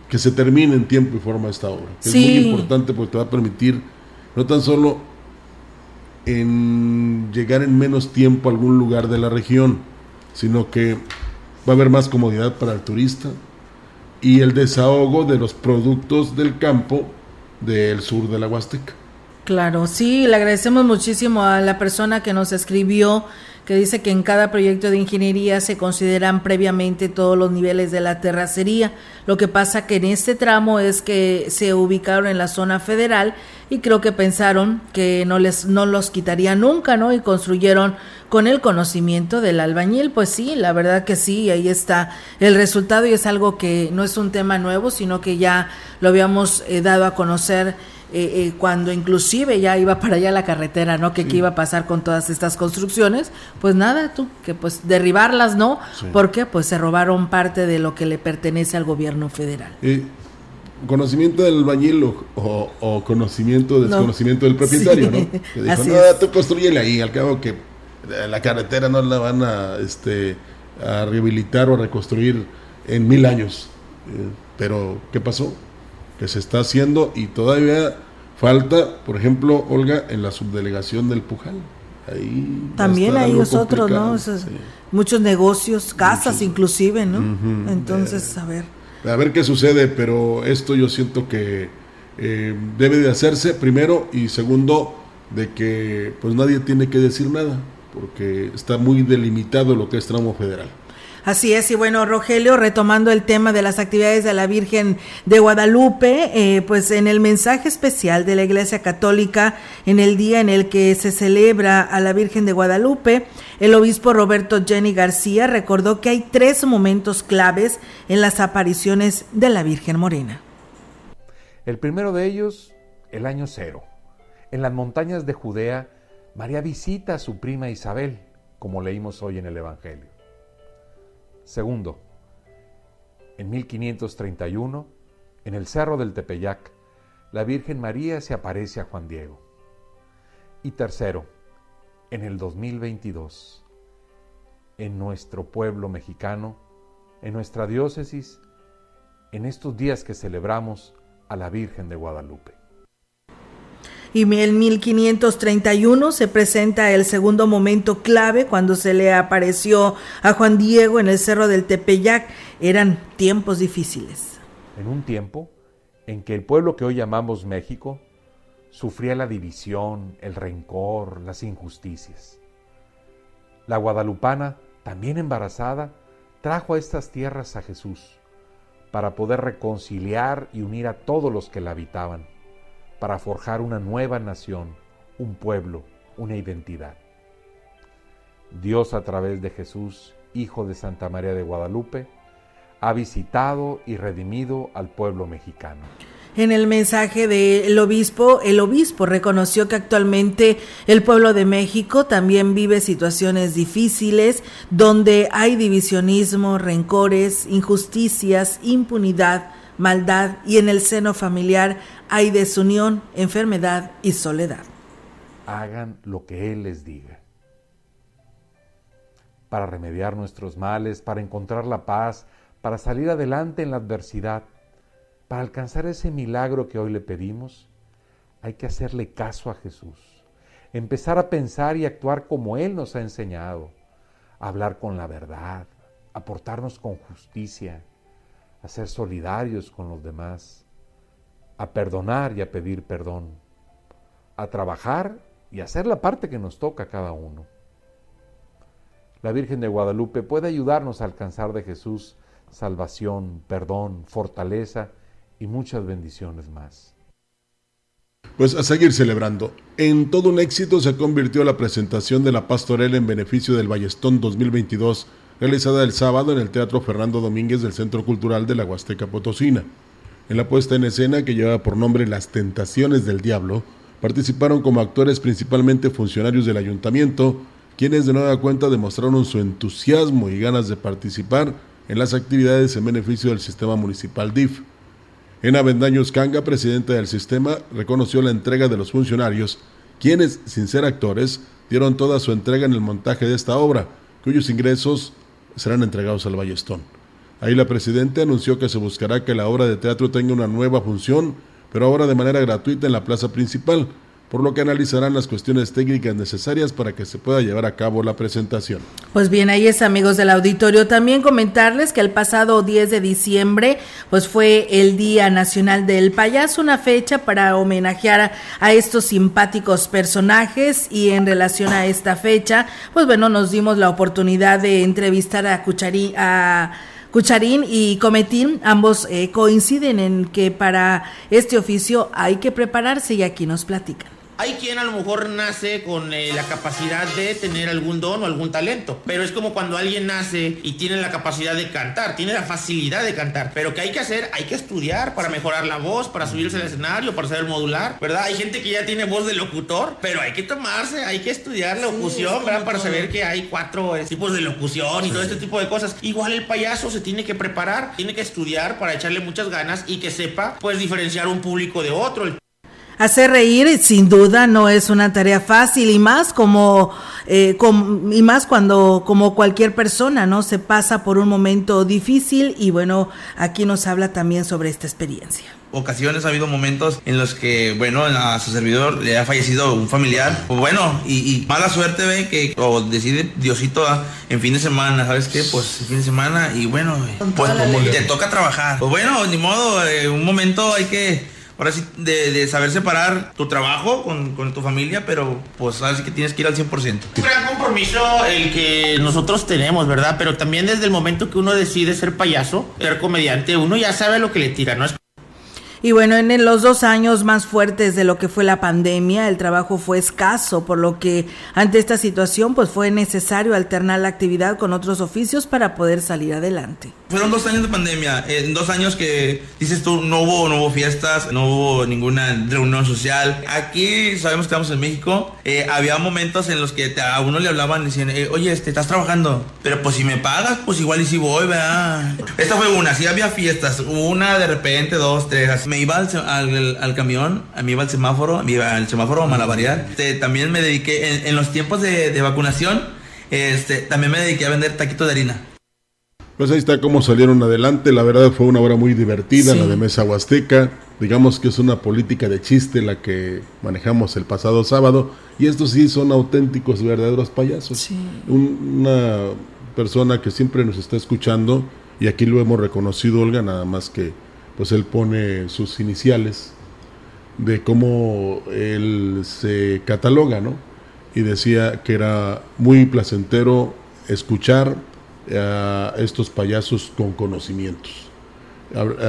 que se termine en tiempo y forma esta obra. Sí. Es muy importante porque te va a permitir, no tan solo en llegar en menos tiempo a algún lugar de la región, sino que va a haber más comodidad para el turista, y el desahogo de los productos del campo del sur de la Huasteca. Claro, sí, le agradecemos muchísimo a la persona que nos escribió, que dice que en cada proyecto de ingeniería se consideran previamente todos los niveles de la terracería. Lo que pasa que en este tramo es que se ubicaron en la zona federal y creo que pensaron que no les no los quitaría nunca, ¿no? Y construyeron con el conocimiento del albañil. Pues sí, la verdad que sí, ahí está el resultado, y es algo que no es un tema nuevo, sino que ya lo habíamos eh, dado a conocer Eh, eh, cuando inclusive ya iba para allá la carretera, ¿no? Que sí. ¿Qué iba a pasar con todas estas construcciones? Pues nada, tú, que pues derribarlas, ¿no? Sí. Porque pues se robaron parte de lo que le pertenece al gobierno federal. Eh, ¿Conocimiento del albañil o, o, o conocimiento, desconocimiento no. del propietario, sí. ¿no? Que dijo, no, tú construyele ahí, al cabo que la carretera no la van a, este, a rehabilitar o a reconstruir en mil años. Eh, pero, ¿qué pasó? Que se está haciendo, y todavía falta, por ejemplo, Olga, en la subdelegación del Pujal. Ahí también hay nosotros, ¿no? Esos, sí. Muchos negocios, casas, muchos, inclusive, ¿no? Uh-huh, Entonces, eh, a ver. A ver qué sucede, pero esto yo siento que eh, debe de hacerse, primero, y segundo, de que pues nadie tiene que decir nada, porque está muy delimitado lo que es tramo federal. Así es, y bueno, Rogelio, retomando el tema de las actividades de la Virgen de Guadalupe, eh, pues en el mensaje especial de la Iglesia Católica, en el día en el que se celebra a la Virgen de Guadalupe, el obispo Roberto Jenny García recordó que hay tres momentos claves en las apariciones de la Virgen Morena. El primero de ellos, el año cero. En las montañas de Judea, María visita a su prima Isabel, como leímos hoy en el Evangelio. Segundo, en mil quinientos treinta y uno, en el Cerro del Tepeyac, la Virgen María se aparece a Juan Diego. Y tercero, en el dos mil veintidós, en nuestro pueblo mexicano, en nuestra diócesis, en estos días que celebramos a la Virgen de Guadalupe. Y en mil quinientos treinta y uno se presenta el segundo momento clave, cuando se le apareció a Juan Diego en el Cerro del Tepeyac. Eran tiempos difíciles. En un tiempo en que el pueblo que hoy llamamos México sufría la división, el rencor, las injusticias. La guadalupana, también embarazada, trajo a estas tierras a Jesús para poder reconciliar y unir a todos los que la habitaban, para forjar una nueva nación, un pueblo, una identidad. Dios, a través de Jesús, Hijo de Santa María de Guadalupe, ha visitado y redimido al pueblo mexicano. En el mensaje del obispo, el obispo reconoció que actualmente el pueblo de México también vive situaciones difíciles donde hay divisionismo, rencores, injusticias, impunidad, maldad, y en el seno familiar hay desunión, enfermedad y soledad. Hagan lo que Él les diga. Para remediar nuestros males, para encontrar la paz, para salir adelante en la adversidad, para alcanzar ese milagro que hoy le pedimos, hay que hacerle caso a Jesús, empezar a pensar y actuar como Él nos ha enseñado, a hablar con la verdad, a portarnos con justicia, a ser solidarios con los demás, a perdonar y a pedir perdón, a trabajar y a hacer la parte que nos toca a cada uno. La Virgen de Guadalupe puede ayudarnos a alcanzar de Jesús salvación, perdón, fortaleza y muchas bendiciones más. Pues a seguir celebrando. En todo un éxito se convirtió la presentación de la pastorela en beneficio del Vallestón dos mil veintidós, realizada el sábado en el Teatro Fernando Domínguez del Centro Cultural de la Huasteca Potosina. En la puesta en escena, que lleva por nombre Las Tentaciones del Diablo, participaron como actores principalmente funcionarios del ayuntamiento, quienes de nueva cuenta demostraron su entusiasmo y ganas de participar en las actividades en beneficio del sistema municipal D I F. Ena Avendaño Escanga, presidenta del sistema, reconoció la entrega de los funcionarios, quienes, sin ser actores, dieron toda su entrega en el montaje de esta obra, cuyos ingresos serán entregados al Vallestón. Ahí la presidenta anunció que se buscará que la obra de teatro tenga una nueva función, pero ahora de manera gratuita en la plaza principal, por lo que analizarán las cuestiones técnicas necesarias para que se pueda llevar a cabo la presentación. Pues bien, ahí es, amigos del auditorio. También comentarles que el pasado diez de diciembre pues fue el Día Nacional del Payaso, una fecha para homenajear a, a estos simpáticos personajes, y en relación a esta fecha, pues bueno, nos dimos la oportunidad de entrevistar a Cucharín, a Cucharín y Cometín, ambos eh, coinciden en que para este oficio hay que prepararse, y aquí nos platican. Hay quien a lo mejor nace con eh, la capacidad de tener algún don o algún talento, pero es como cuando alguien nace y tiene la capacidad de cantar, tiene la facilidad de cantar, pero ¿qué hay que hacer? Hay que estudiar para mejorar la voz, para subirse al escenario, para saber modular, ¿verdad? Hay gente que ya tiene voz de locutor, pero hay que tomarse, hay que estudiar la locución, sí, ¿verdad? Para saber que hay cuatro tipos de locución y todo este tipo de cosas. Igual el payaso se tiene que preparar, tiene que estudiar para echarle muchas ganas y que sepa, pues, diferenciar un público de otro. Hacer reír sin duda no es una tarea fácil, y más como, eh, com, y más cuando como cualquier persona, ¿no?, se pasa por un momento difícil, y bueno, aquí nos habla también sobre esta experiencia. Ocasiones ha habido momentos en los que, bueno, a su servidor le ha fallecido un familiar, pues bueno, y, y mala suerte ve que, o decide Diosito a, en fin de semana, ¿sabes qué? Pues en fin de semana, y bueno, pues te toca trabajar, pues bueno, ni modo, eh, un momento hay que... Ahora sí, de, de saber separar tu trabajo con, con tu familia, pero pues sabes que tienes que ir al cien por ciento. Un gran compromiso el que nosotros tenemos, ¿verdad? Pero también desde el momento que uno decide ser payaso, ser comediante, uno ya sabe lo que le tira, ¿no? Y bueno, en los dos años más fuertes de lo que fue la pandemia, el trabajo fue escaso, por lo que ante esta situación pues fue necesario alternar la actividad con otros oficios para poder salir adelante. Fueron dos años de pandemia, eh, dos años que, dices tú, no hubo, no hubo fiestas, no hubo ninguna reunión social. Aquí sabemos que estamos en México, eh, había momentos en los que te, a uno le hablaban, decían, eh, oye, este, estás trabajando, pero pues si me pagas, pues igual y si voy, ¿verdad? Esta fue una, sí había fiestas, una de repente, dos, tres, así. Me iba al, al, al camión, me iba al semáforo, me iba al semáforo a malabarear. Este, también me dediqué, en, en los tiempos de, de vacunación, este, también me dediqué a vender taquitos de harina. Pues ahí está cómo salieron adelante. La verdad fue una obra muy divertida, sí. La de Mesa Huasteca. Digamos que es una política de chiste la que manejamos el pasado sábado. Y estos sí son auténticos, verdaderos payasos. Sí. Un, una persona que siempre nos está escuchando, y aquí lo hemos reconocido, Olga, nada más que pues él pone sus iniciales de cómo él se cataloga, ¿no? Y decía que era muy placentero escuchar, a estos payasos con conocimientos.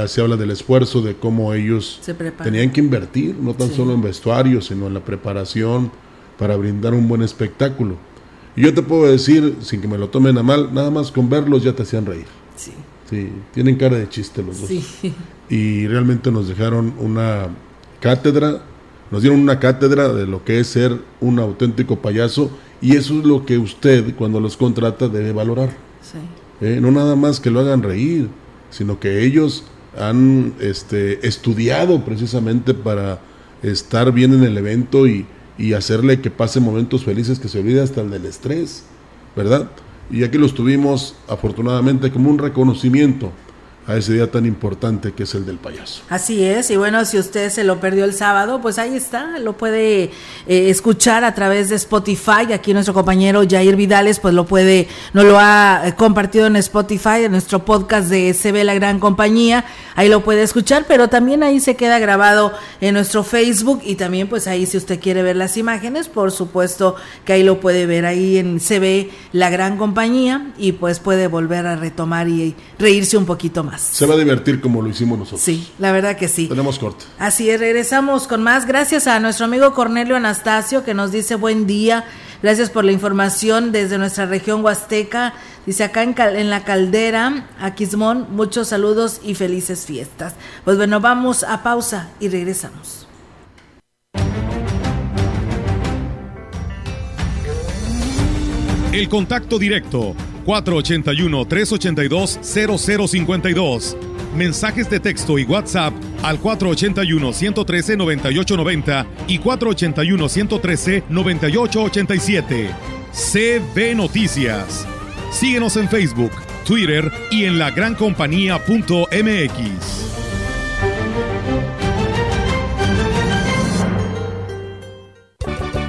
Se habla del esfuerzo, de cómo ellos tenían que invertir, no tan sí. solo en vestuarios, sino en la preparación para brindar un buen espectáculo. Y yo te puedo decir, sin que me lo tomen a mal, nada más con verlos ya te hacían reír. Sí. Sí, tienen cara de chiste los dos. Sí. Y realmente nos dejaron una cátedra, nos dieron una cátedra de lo que es ser un auténtico payaso, y eso es lo que usted, cuando los contrata, debe valorar. Sí. Eh, no nada más que lo hagan reír, sino que ellos han este, estudiado precisamente para estar bien en el evento y, y hacerle que pase momentos felices, que se olvide hasta el del estrés, ¿verdad? Y aquí los tuvimos, afortunadamente, como un reconocimiento a ese día tan importante que es el del payaso. Así es, y bueno, si usted se lo perdió el sábado, pues ahí está, lo puede eh, escuchar a través de Spotify. Aquí nuestro compañero Jair Vidales pues lo puede, nos lo ha compartido en Spotify, en nuestro podcast de C B La Gran Compañía, ahí lo puede escuchar, pero también ahí se queda grabado en nuestro Facebook, y también pues ahí, si usted quiere ver las imágenes, por supuesto que ahí lo puede ver, ahí en C B La Gran Compañía, y pues puede volver a retomar y reírse un poquito más. Se va a divertir como lo hicimos nosotros. Sí, la verdad que sí. Tenemos corte. Así es, regresamos con más. Gracias a nuestro amigo Cornelio Anastasio, que nos dice buen día. Gracias por la información desde nuestra región huasteca. Dice acá en, cal, en la Caldera, a Quismón, muchos saludos y felices fiestas. Pues bueno, vamos a pausa y regresamos. El contacto directo. cuatro ocho uno, tres ocho dos, cero cero cinco dos. Mensajes de texto y WhatsApp al cuatro ocho uno, uno uno tres, nueve ocho nueve cero y cuatro ocho uno, uno uno tres, nueve ocho ocho siete. C B Noticias. Síguenos en Facebook, Twitter y en la gran compañía punto m x.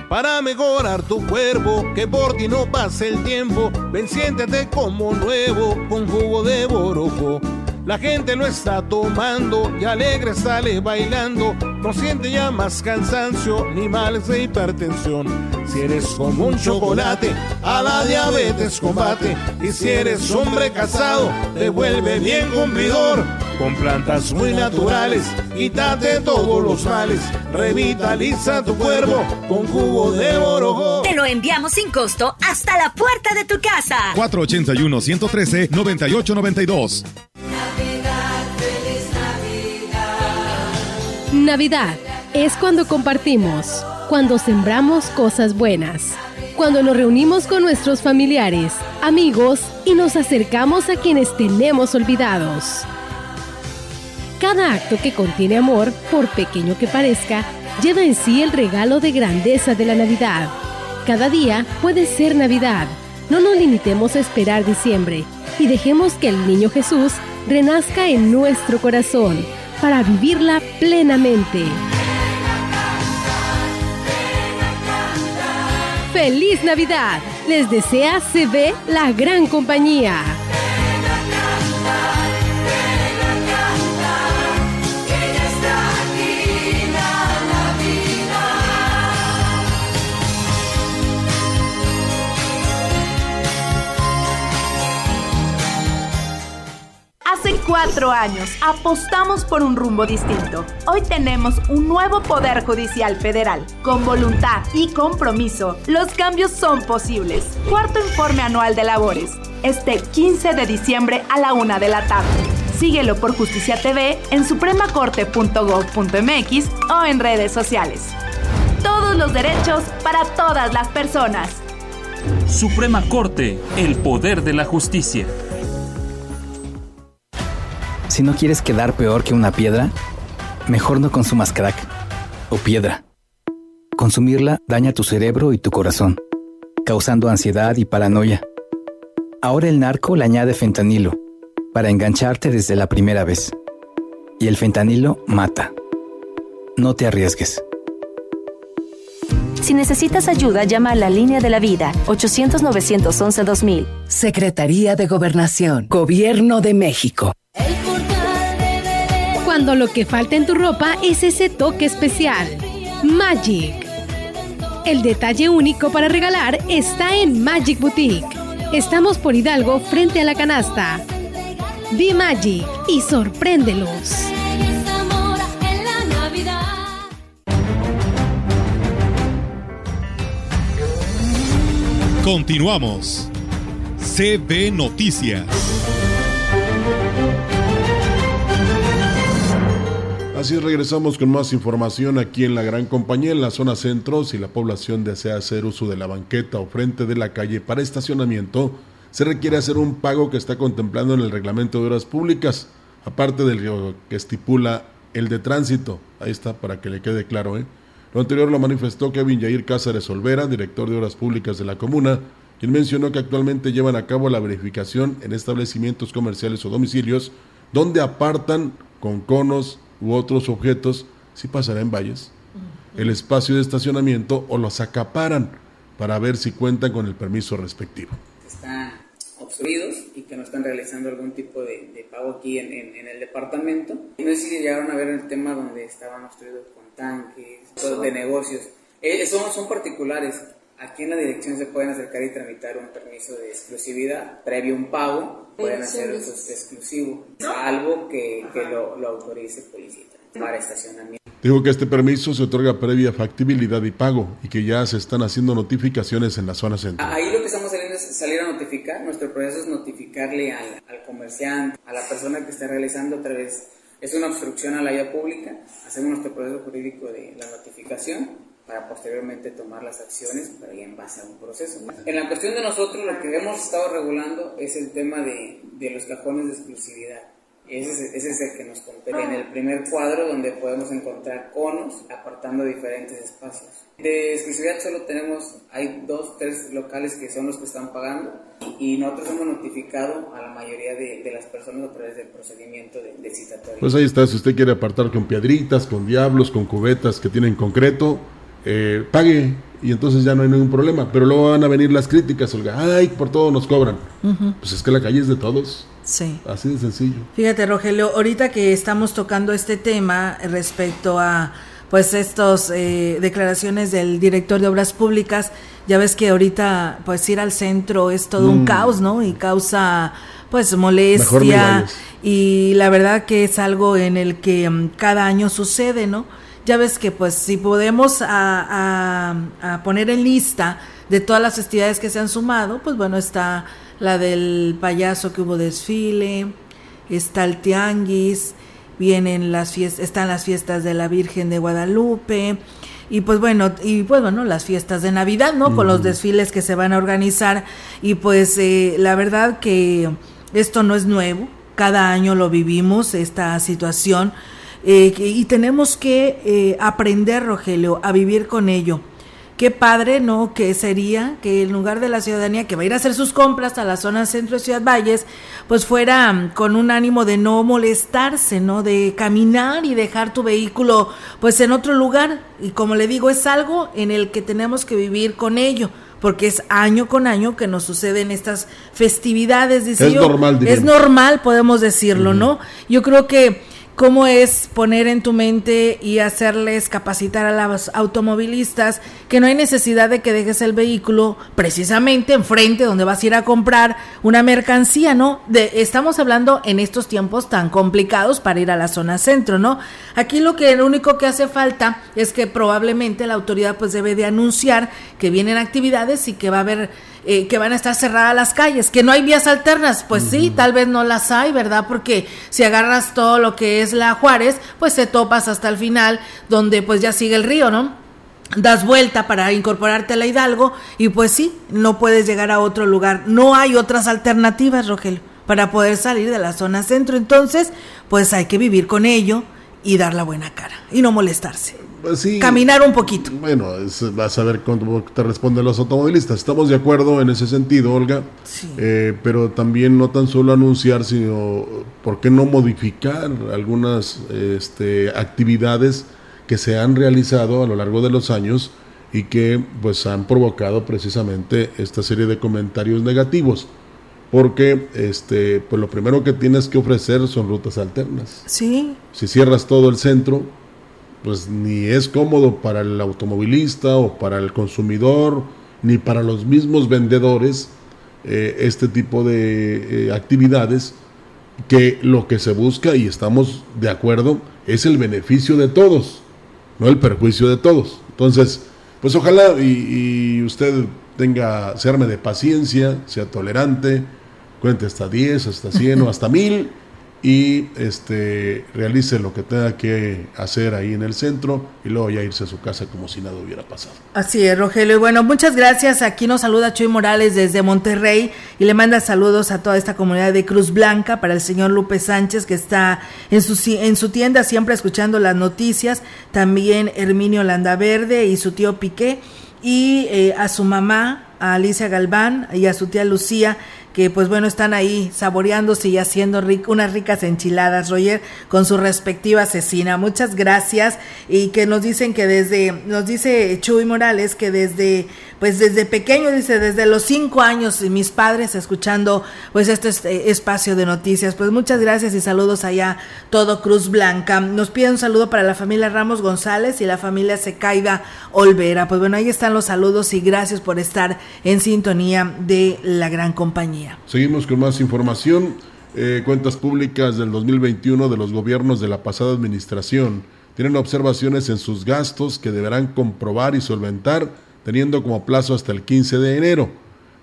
Para mejorar tu cuerpo, que por ti no pase el tiempo, ven, siéntete como nuevo con jugo de borojó. La gente lo está tomando y alegre sale bailando. No siente ya más cansancio ni males de hipertensión. Si eres como un chocolate, a la diabetes combate. Y si eres hombre casado, te vuelve bien cumplidor. Con plantas muy naturales, quítate todos los males. Revitaliza tu cuerpo con jugo de borojó. Te lo enviamos sin costo hasta la puerta de tu casa. cuatro ocho uno, uno uno tres, nueve ocho nueve dos. Navidad es cuando compartimos, cuando sembramos cosas buenas, cuando nos reunimos con nuestros familiares, amigos y nos acercamos a quienes tenemos olvidados. Cada acto que contiene amor, por pequeño que parezca, lleva en sí el regalo de grandeza de la Navidad. Cada día puede ser Navidad. No nos limitemos a esperar diciembre y dejemos que el niño Jesús renazca en nuestro corazón, para vivirla plenamente. Ven a cantar, ven a cantar. ¡Feliz Navidad! Les desea C B La Gran Compañía. Ven a cantar, ven a cantar, que ya está aquí la Navidad. Hace cuatro años apostamos por un rumbo distinto. Hoy tenemos un nuevo Poder Judicial Federal. Con voluntad y compromiso, los cambios son posibles. Cuarto Informe Anual de Labores, este quince de diciembre a la una de la tarde. Síguelo por Justicia T V en suprema corte punto gov punto m x o en redes sociales. Todos los derechos para todas las personas. Suprema Corte, el poder de la justicia. Si no quieres quedar peor que una piedra, mejor no consumas crack o piedra. Consumirla daña tu cerebro y tu corazón, causando ansiedad y paranoia. Ahora el narco le añade fentanilo para engancharte desde la primera vez. Y el fentanilo mata. No te arriesgues. Si necesitas ayuda, llama a la Línea de la Vida, ochocientos, novecientos once, dos mil. Secretaría de Gobernación, Gobierno de México. Cuando lo que falta en tu ropa es ese toque especial. Magic. El detalle único para regalar está en Magic Boutique, Estamos por Hidalgo frente a la canasta. Be Magic y sorpréndelos. Continuamos. C B Noticias. Así regresamos con más información aquí en la Gran Compañía, en la zona centro. Si la población desea hacer uso de la banqueta o frente de la calle para estacionamiento, se requiere hacer un pago que está contemplado en el reglamento de obras públicas, aparte del que estipula el de tránsito. Ahí está, para que le quede claro, ¿eh? Lo anterior lo manifestó Kevin Yair Cáceres Olvera, director de Obras Públicas de la comuna, quien mencionó que actualmente llevan a cabo la verificación en establecimientos comerciales o domicilios, donde apartan con conos u otros objetos, si pasará en Valles, el espacio de estacionamiento o los acaparan para ver si cuentan con el permiso respectivo. Están obstruidos y que no están realizando algún tipo de, de pago aquí en, en, en el departamento. No sé si llegaron a ver el tema donde estaban obstruidos con tanques, de negocios. Eh, son, son particulares. Aquí en la dirección se pueden acercar y tramitar un permiso de exclusividad previo a un pago. Pueden hacer uso exclusivo, salvo que, que lo, lo autorice policía para estacionamiento. Digo que este permiso se otorga previa factibilidad y pago y que ya se están haciendo notificaciones en la zona central. Ahí lo que estamos haciendo es salir a notificar. Nuestro proceso es notificarle al, al comerciante, a la persona que está realizando otra vez. Es una obstrucción a la vía pública. Hacemos nuestro proceso jurídico de la notificación para posteriormente tomar las acciones, pero ya en base a un proceso. En la cuestión de nosotros, lo que hemos estado regulando es el tema de, de los cajones de exclusividad. Ese, ese es el que nos compete. En el primer cuadro, donde podemos encontrar conos apartando diferentes espacios. De exclusividad solo tenemos, hay dos, tres locales que son los que están pagando, y nosotros hemos notificado a la mayoría de, de las personas a través del procedimiento de, de citatorio. Pues ahí está, si usted quiere apartar con piedritas, con diablos, con cubetas que tienen concreto, Eh, pague y entonces ya no hay ningún problema, pero luego van a venir las críticas, Olga, ay, por todo nos cobran. Uh-huh. Pues es que la calle es de todos. Sí. Así de sencillo. Fíjate, Rogelio, ahorita que estamos tocando este tema respecto a pues estos eh, declaraciones del director de Obras Públicas, ya ves que ahorita pues ir al centro es todo mm. un caos, ¿no? Y causa pues molestia, y la verdad que es algo en el que um, cada año sucede, ¿no? Ya ves que pues si podemos a, a, a poner en lista de todas las festividades que se han sumado, pues bueno, está la del payaso que hubo desfile, está el tianguis, vienen las fiestas, están las fiestas de la Virgen de Guadalupe, y pues bueno, y pues bueno, las fiestas de Navidad, ¿no? Mm. Con los desfiles que se van a organizar, y pues eh, la verdad que esto no es nuevo, cada año lo vivimos, esta situación. Eh, y tenemos que eh, aprender, Rogelio, a vivir con ello. Qué padre, ¿no? Que sería que en lugar de la ciudadanía que va a ir a hacer sus compras a la zona centro de Ciudad Valles, pues fuera con un ánimo de no molestarse, ¿no? De caminar y dejar tu vehículo pues en otro lugar. Y como le digo, es algo en el que tenemos que vivir con ello, porque es año con año que nos suceden estas festividades. Dice, es yo, normal, digamos. Es normal, podemos decirlo, uh-huh. ¿no? Yo creo que ¿cómo es poner en tu mente y hacerles capacitar a los automovilistas que no hay necesidad de que dejes el vehículo precisamente enfrente donde vas a ir a comprar una mercancía, ¿no? De, estamos hablando en estos tiempos tan complicados para ir a la zona centro, ¿no? Aquí lo que lo único que hace falta es que probablemente la autoridad pues debe de anunciar que vienen actividades y que va a haber Eh, que van a estar cerradas las calles, que no hay vías alternas, pues uh-huh. sí, tal vez no las hay, ¿verdad? Porque si agarras todo lo que es la Juárez, pues te topas hasta el final, donde pues ya sigue el río, ¿no? Das vuelta para incorporarte a la Hidalgo, y pues sí, no puedes llegar a otro lugar, no hay otras alternativas, Rogelio, para poder salir de la zona centro, entonces, pues hay que vivir con ello y dar la buena cara, y no molestarse. Sí, caminar un poquito. Bueno, es, vas a ver cómo te responden los automovilistas. Estamos de acuerdo en ese sentido, Olga. Sí. Eh, pero también no tan solo anunciar, sino por qué no modificar algunas este, actividades que se han realizado a lo largo de los años y que pues han provocado precisamente esta serie de comentarios negativos. Porque este, pues lo primero que tienes que ofrecer son rutas alternas. Sí. Si cierras todo el centro, pues ni es cómodo para el automovilista o para el consumidor, ni para los mismos vendedores, eh, este tipo de eh, actividades, que lo que se busca, y estamos de acuerdo, es el beneficio de todos, no el perjuicio de todos. Entonces, pues ojalá y, y usted tenga, se arme de paciencia, sea tolerante, cuente hasta diez, hasta cien o hasta mil, y este realice lo que tenga que hacer ahí en el centro y luego ya irse a su casa como si nada hubiera pasado. Así es, Rogelio. Y bueno, muchas gracias. Aquí nos saluda Chuy Morales desde Monterrey y le manda saludos a toda esta comunidad de Cruz Blanca, para el señor Lupe Sánchez, que está en su en su tienda siempre escuchando las noticias, también Herminio Landaverde y su tío Piqué, y eh, a su mamá, a Alicia Galván, y a su tía Lucía, que pues bueno, están ahí saboreándose y haciendo ric- unas ricas enchiladas, Roger, con su respectiva cecina. Muchas gracias. Y que nos dicen que desde, nos dice Chuy Morales que desde, pues desde pequeño, dice, desde los cinco años, mis padres escuchando pues este es, eh, espacio de noticias. Pues muchas gracias y saludos allá, todo Cruz Blanca. Nos piden un saludo para la familia Ramos González y la familia Secaida Olvera. Pues bueno, ahí están los saludos y gracias por estar en sintonía de la Gran Compañía. Seguimos con más información. Eh, cuentas públicas del dos mil veintiuno de los gobiernos de la pasada administración tienen observaciones en sus gastos que deberán comprobar y solventar, teniendo como plazo hasta el quince de enero.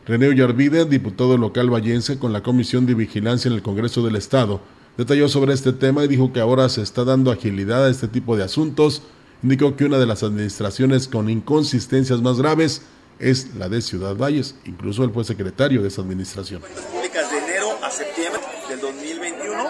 René Ollarvide, diputado local vallense con la Comisión de Vigilancia en el Congreso del Estado, detalló sobre este tema y dijo que ahora se está dando agilidad a este tipo de asuntos. Indicó que una de las administraciones con inconsistencias más graves es la de Ciudad Valles. Incluso él fue secretario de esa administración. Las públicas de enero a septiembre del dos mil veintiuno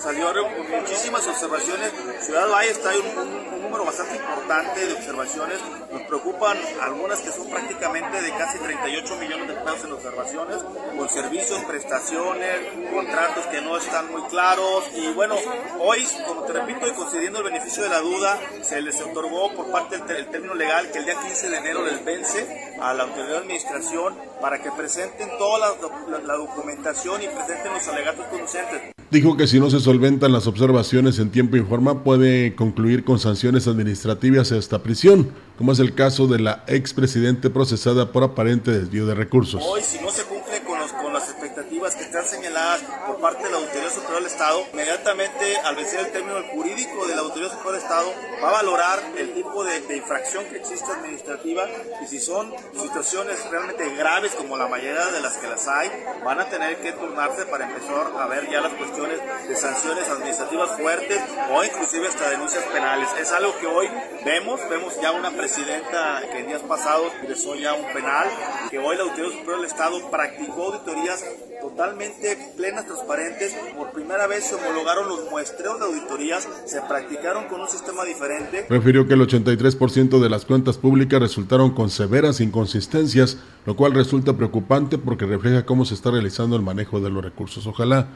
salieron muchísimas observaciones. Ciudad Valles trae un, un, un número bastante importante de observaciones. Nos preocupan algunas que son prácticamente de casi treinta y ocho millones de pesos en observaciones, con servicios, prestaciones, contratos que no están muy claros. Y bueno, hoy, como te repito, y concediendo el beneficio de la duda, se les otorgó por parte del ter- término legal que el día quince de enero les vence a la autoridad de administración para que presenten toda la, doc- la, la documentación y presenten los alegatos conducentes. Dijo que si no se solventan las observaciones en tiempo y forma, puede concluir con sanciones administrativas hasta prisión, como es el caso de la expresidente procesada por aparente desvío de recursos. Hoy, si no se cumple con, los, con las expectativas que están señaladas por parte de la Auditoría Superior del Estado, inmediatamente al vencer el término jurídico de la Auditoría Superior del Estado, va a valorar el tipo de, de infracción que existe administrativa, y si son situaciones realmente graves, como la mayoría de las que las hay, van a tener que turnarse para empezar a ver ya las cuestiones de sanciones administrativas fuertes o inclusive hasta denuncias penales. Es algo que hoy vemos, vemos ya una presidenta que en días pasados ingresó ya un penal, que hoy la Auditoría Superior del Estado practicó auditorías totalmente plenas, transparentes. Por primera vez se homologaron los muestreos de auditorías, se practicaron con un sistema diferente. Refirió que el ochenta y tres por ciento de las cuentas públicas resultaron con severas inconsistencias, lo cual resulta preocupante porque refleja cómo se está realizando el manejo de los recursos. Ojalá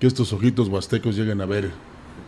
que estos ojitos huastecos lleguen a ver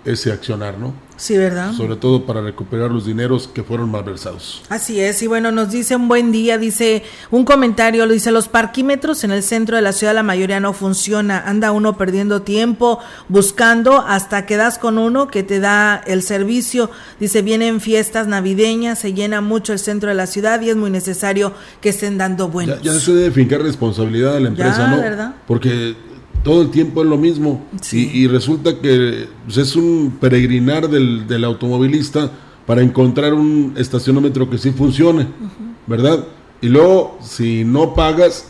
ese accionar, ¿no? Sí, ¿verdad? Sobre todo para recuperar los dineros que fueron malversados. Así es, y bueno, nos dice un buen día, dice un comentario, lo dice, los parquímetros en el centro de la ciudad la mayoría no funciona, anda uno perdiendo tiempo buscando hasta que das con uno que te da el servicio. Dice, vienen fiestas navideñas, se llena mucho el centro de la ciudad y es muy necesario que estén dando buenos. Ya, ya se debe fincar responsabilidad de la empresa, ya, ¿no? ¿Verdad? Porque todo el tiempo es lo mismo, sí. y, y resulta que pues, es un peregrinar del, del automovilista para encontrar un estacionómetro que sí funcione, uh-huh. ¿verdad? Y luego, si no pagas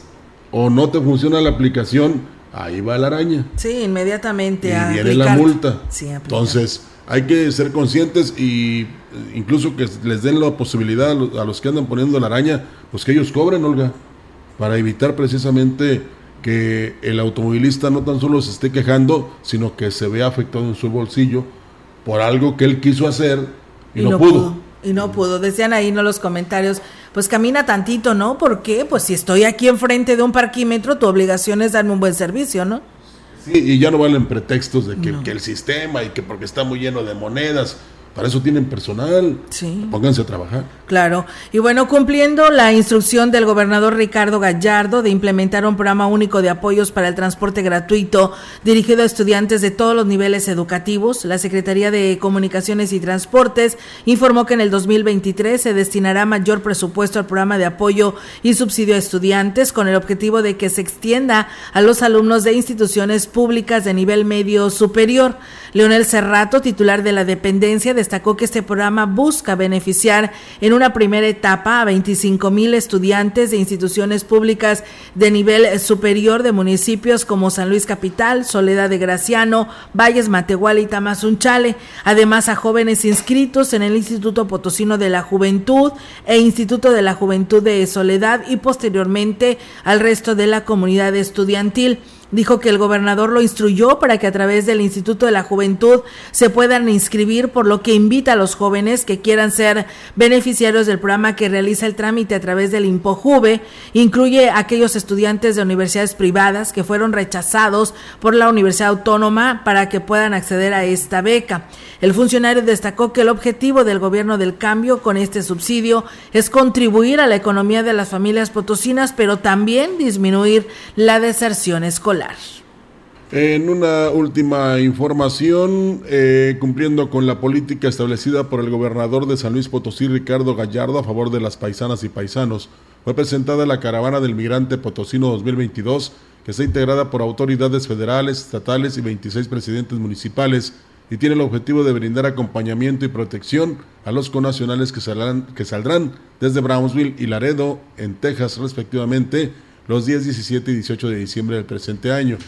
o no te funciona la aplicación, ahí va la araña. Sí, inmediatamente. Y a viene aplicar la multa. Sí, entonces, hay que ser conscientes, y incluso que les den la posibilidad a los, a los que andan poniendo la araña, pues que ellos cobren, Olga, para evitar precisamente que el automovilista no tan solo se esté quejando, sino que se vea afectado en su bolsillo por algo que él quiso hacer y, y no, no pudo. pudo. Y no pudo. Decían ahí, ¿no?, los comentarios, pues camina tantito, ¿no? ¿Por qué? Pues si estoy aquí enfrente de un parquímetro, tu obligación es darme un buen servicio, ¿no? Sí, y ya no valen pretextos de que, no. que el sistema y que porque está muy lleno de monedas. Para eso tienen personal, sí. Pónganse a trabajar. Claro, y bueno, cumpliendo la instrucción del gobernador Ricardo Gallardo de implementar un programa único de apoyos para el transporte gratuito dirigido a estudiantes de todos los niveles educativos, la Secretaría de Comunicaciones y Transportes informó que en el dos mil veintitrés se destinará mayor presupuesto al programa de apoyo y subsidio a estudiantes con el objetivo de que se extienda a los alumnos de instituciones públicas de nivel medio superior. Leonel Cerrato, titular de la dependencia, de destacó que este programa busca beneficiar en una primera etapa a veinticinco mil estudiantes de instituciones públicas de nivel superior de municipios como San Luis Capital, Soledad de Graciano, Valles, Matehuala y Tamazunchale, además a jóvenes inscritos en el Instituto Potosino de la Juventud e Instituto de la Juventud de Soledad y posteriormente al resto de la comunidad estudiantil. Dijo que el gobernador lo instruyó para que a través del Instituto de la Juventud se puedan inscribir, por lo que invita a los jóvenes que quieran ser beneficiarios del programa que realiza el trámite a través del INPOJUVE. Incluye a aquellos estudiantes de universidades privadas que fueron rechazados por la Universidad Autónoma para que puedan acceder a esta beca. El funcionario destacó que el objetivo del gobierno del cambio con este subsidio es contribuir a la economía de las familias potosinas, pero también disminuir la deserción escolar. En una última información, eh, cumpliendo con la política establecida por el gobernador de San Luis Potosí, Ricardo Gallardo, a favor de las paisanas y paisanos, fue presentada la Caravana del Migrante Potosino dos mil veintidós, que está integrada por autoridades federales, estatales y veintiséis presidentes municipales, y tiene el objetivo de brindar acompañamiento y protección a los connacionales que saldrán, que saldrán desde Brownsville y Laredo, en Texas, respectivamente, los días diecisiete y dieciocho de diciembre del presente año.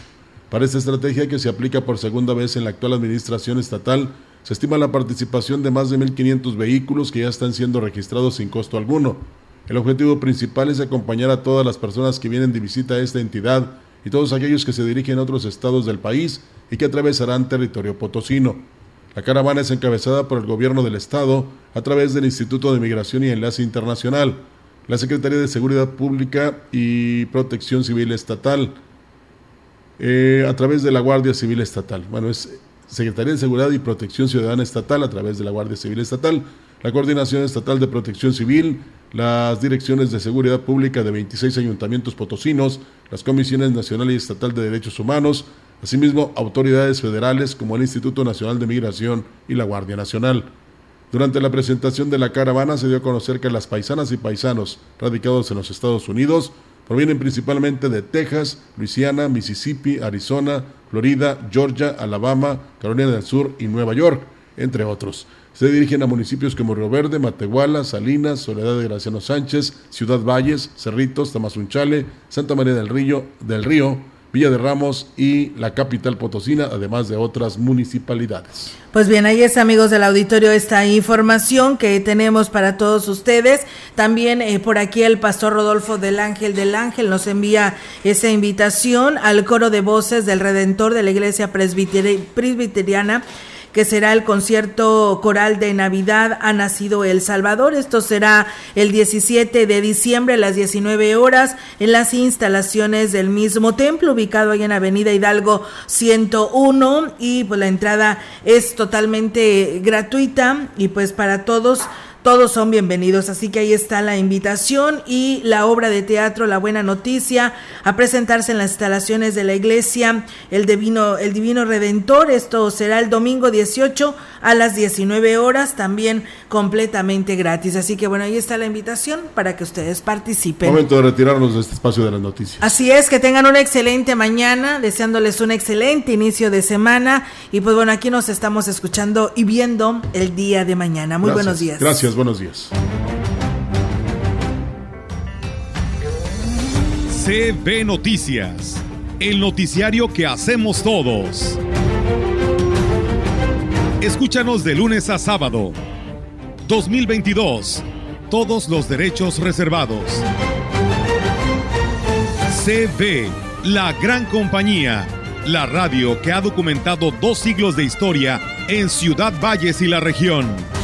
Para esta estrategia, que se aplica por segunda vez en la actual administración estatal, se estima la participación de más de mil quinientos vehículos que ya están siendo registrados sin costo alguno. El objetivo principal es acompañar a todas las personas que vienen de visita a esta entidad y todos aquellos que se dirigen a otros estados del país y que atravesarán territorio potosino. La caravana es encabezada por el gobierno del estado a través del Instituto de Migración y Enlace Internacional, la Secretaría de Seguridad Pública y Protección Civil Estatal, eh, a través de la Guardia Civil Estatal. Bueno, es Secretaría de Seguridad y Protección Ciudadana Estatal a través de la Guardia Civil Estatal, la Coordinación Estatal de Protección Civil, las direcciones de Seguridad Pública de veintiséis ayuntamientos potosinos, las Comisiones Nacional y Estatal de Derechos Humanos, asimismo autoridades federales como el Instituto Nacional de Migración y la Guardia Nacional. Durante la presentación de la caravana se dio a conocer que las paisanas y paisanos radicados en los Estados Unidos provienen principalmente de Texas, Luisiana, Mississippi, Arizona, Florida, Georgia, Alabama, Carolina del Sur y Nueva York, entre otros. Se dirigen a municipios como Río Verde, Matehuala, Salinas, Soledad de Graciano Sánchez, Ciudad Valles, Cerritos, Tamazunchale, Santa María del Río, del Río, Villa de Ramos y la capital potosina, además de otras municipalidades. Pues bien, ahí es, amigos del auditorio, esta información que tenemos para todos ustedes. También eh, por aquí el pastor Rodolfo del Ángel del Ángel nos envía esa invitación al coro de voces del Redentor de la Iglesia Presbiteri- Presbiteriana, que será el concierto coral de Navidad Ha Nacido El Salvador. Esto será el diecisiete de diciembre a las diecinueve horas en las instalaciones del mismo templo, ubicado ahí en Avenida Hidalgo ciento uno, y pues la entrada es totalmente gratuita y pues para todos. Todos son bienvenidos, así que ahí está la invitación. Y la obra de teatro La Buena Noticia, a presentarse en las instalaciones de la iglesia El Divino, el Divino Redentor. Esto será el domingo dieciocho a las diecinueve horas, también completamente gratis. Así que bueno, ahí está la invitación para que ustedes participen. Momento de retirarnos de este espacio de las noticias. Así es, que tengan una excelente mañana, deseándoles un excelente inicio de semana. Y pues bueno, aquí nos estamos escuchando y viendo el día de mañana. Muy gracias, buenos días. Gracias. Buenos días. C B Noticias, el noticiario que hacemos todos. Escúchanos de lunes a sábado. dos mil veintidós, todos los derechos reservados. C B, la gran compañía, la radio que ha documentado dos siglos de historia en Ciudad Valles y la región.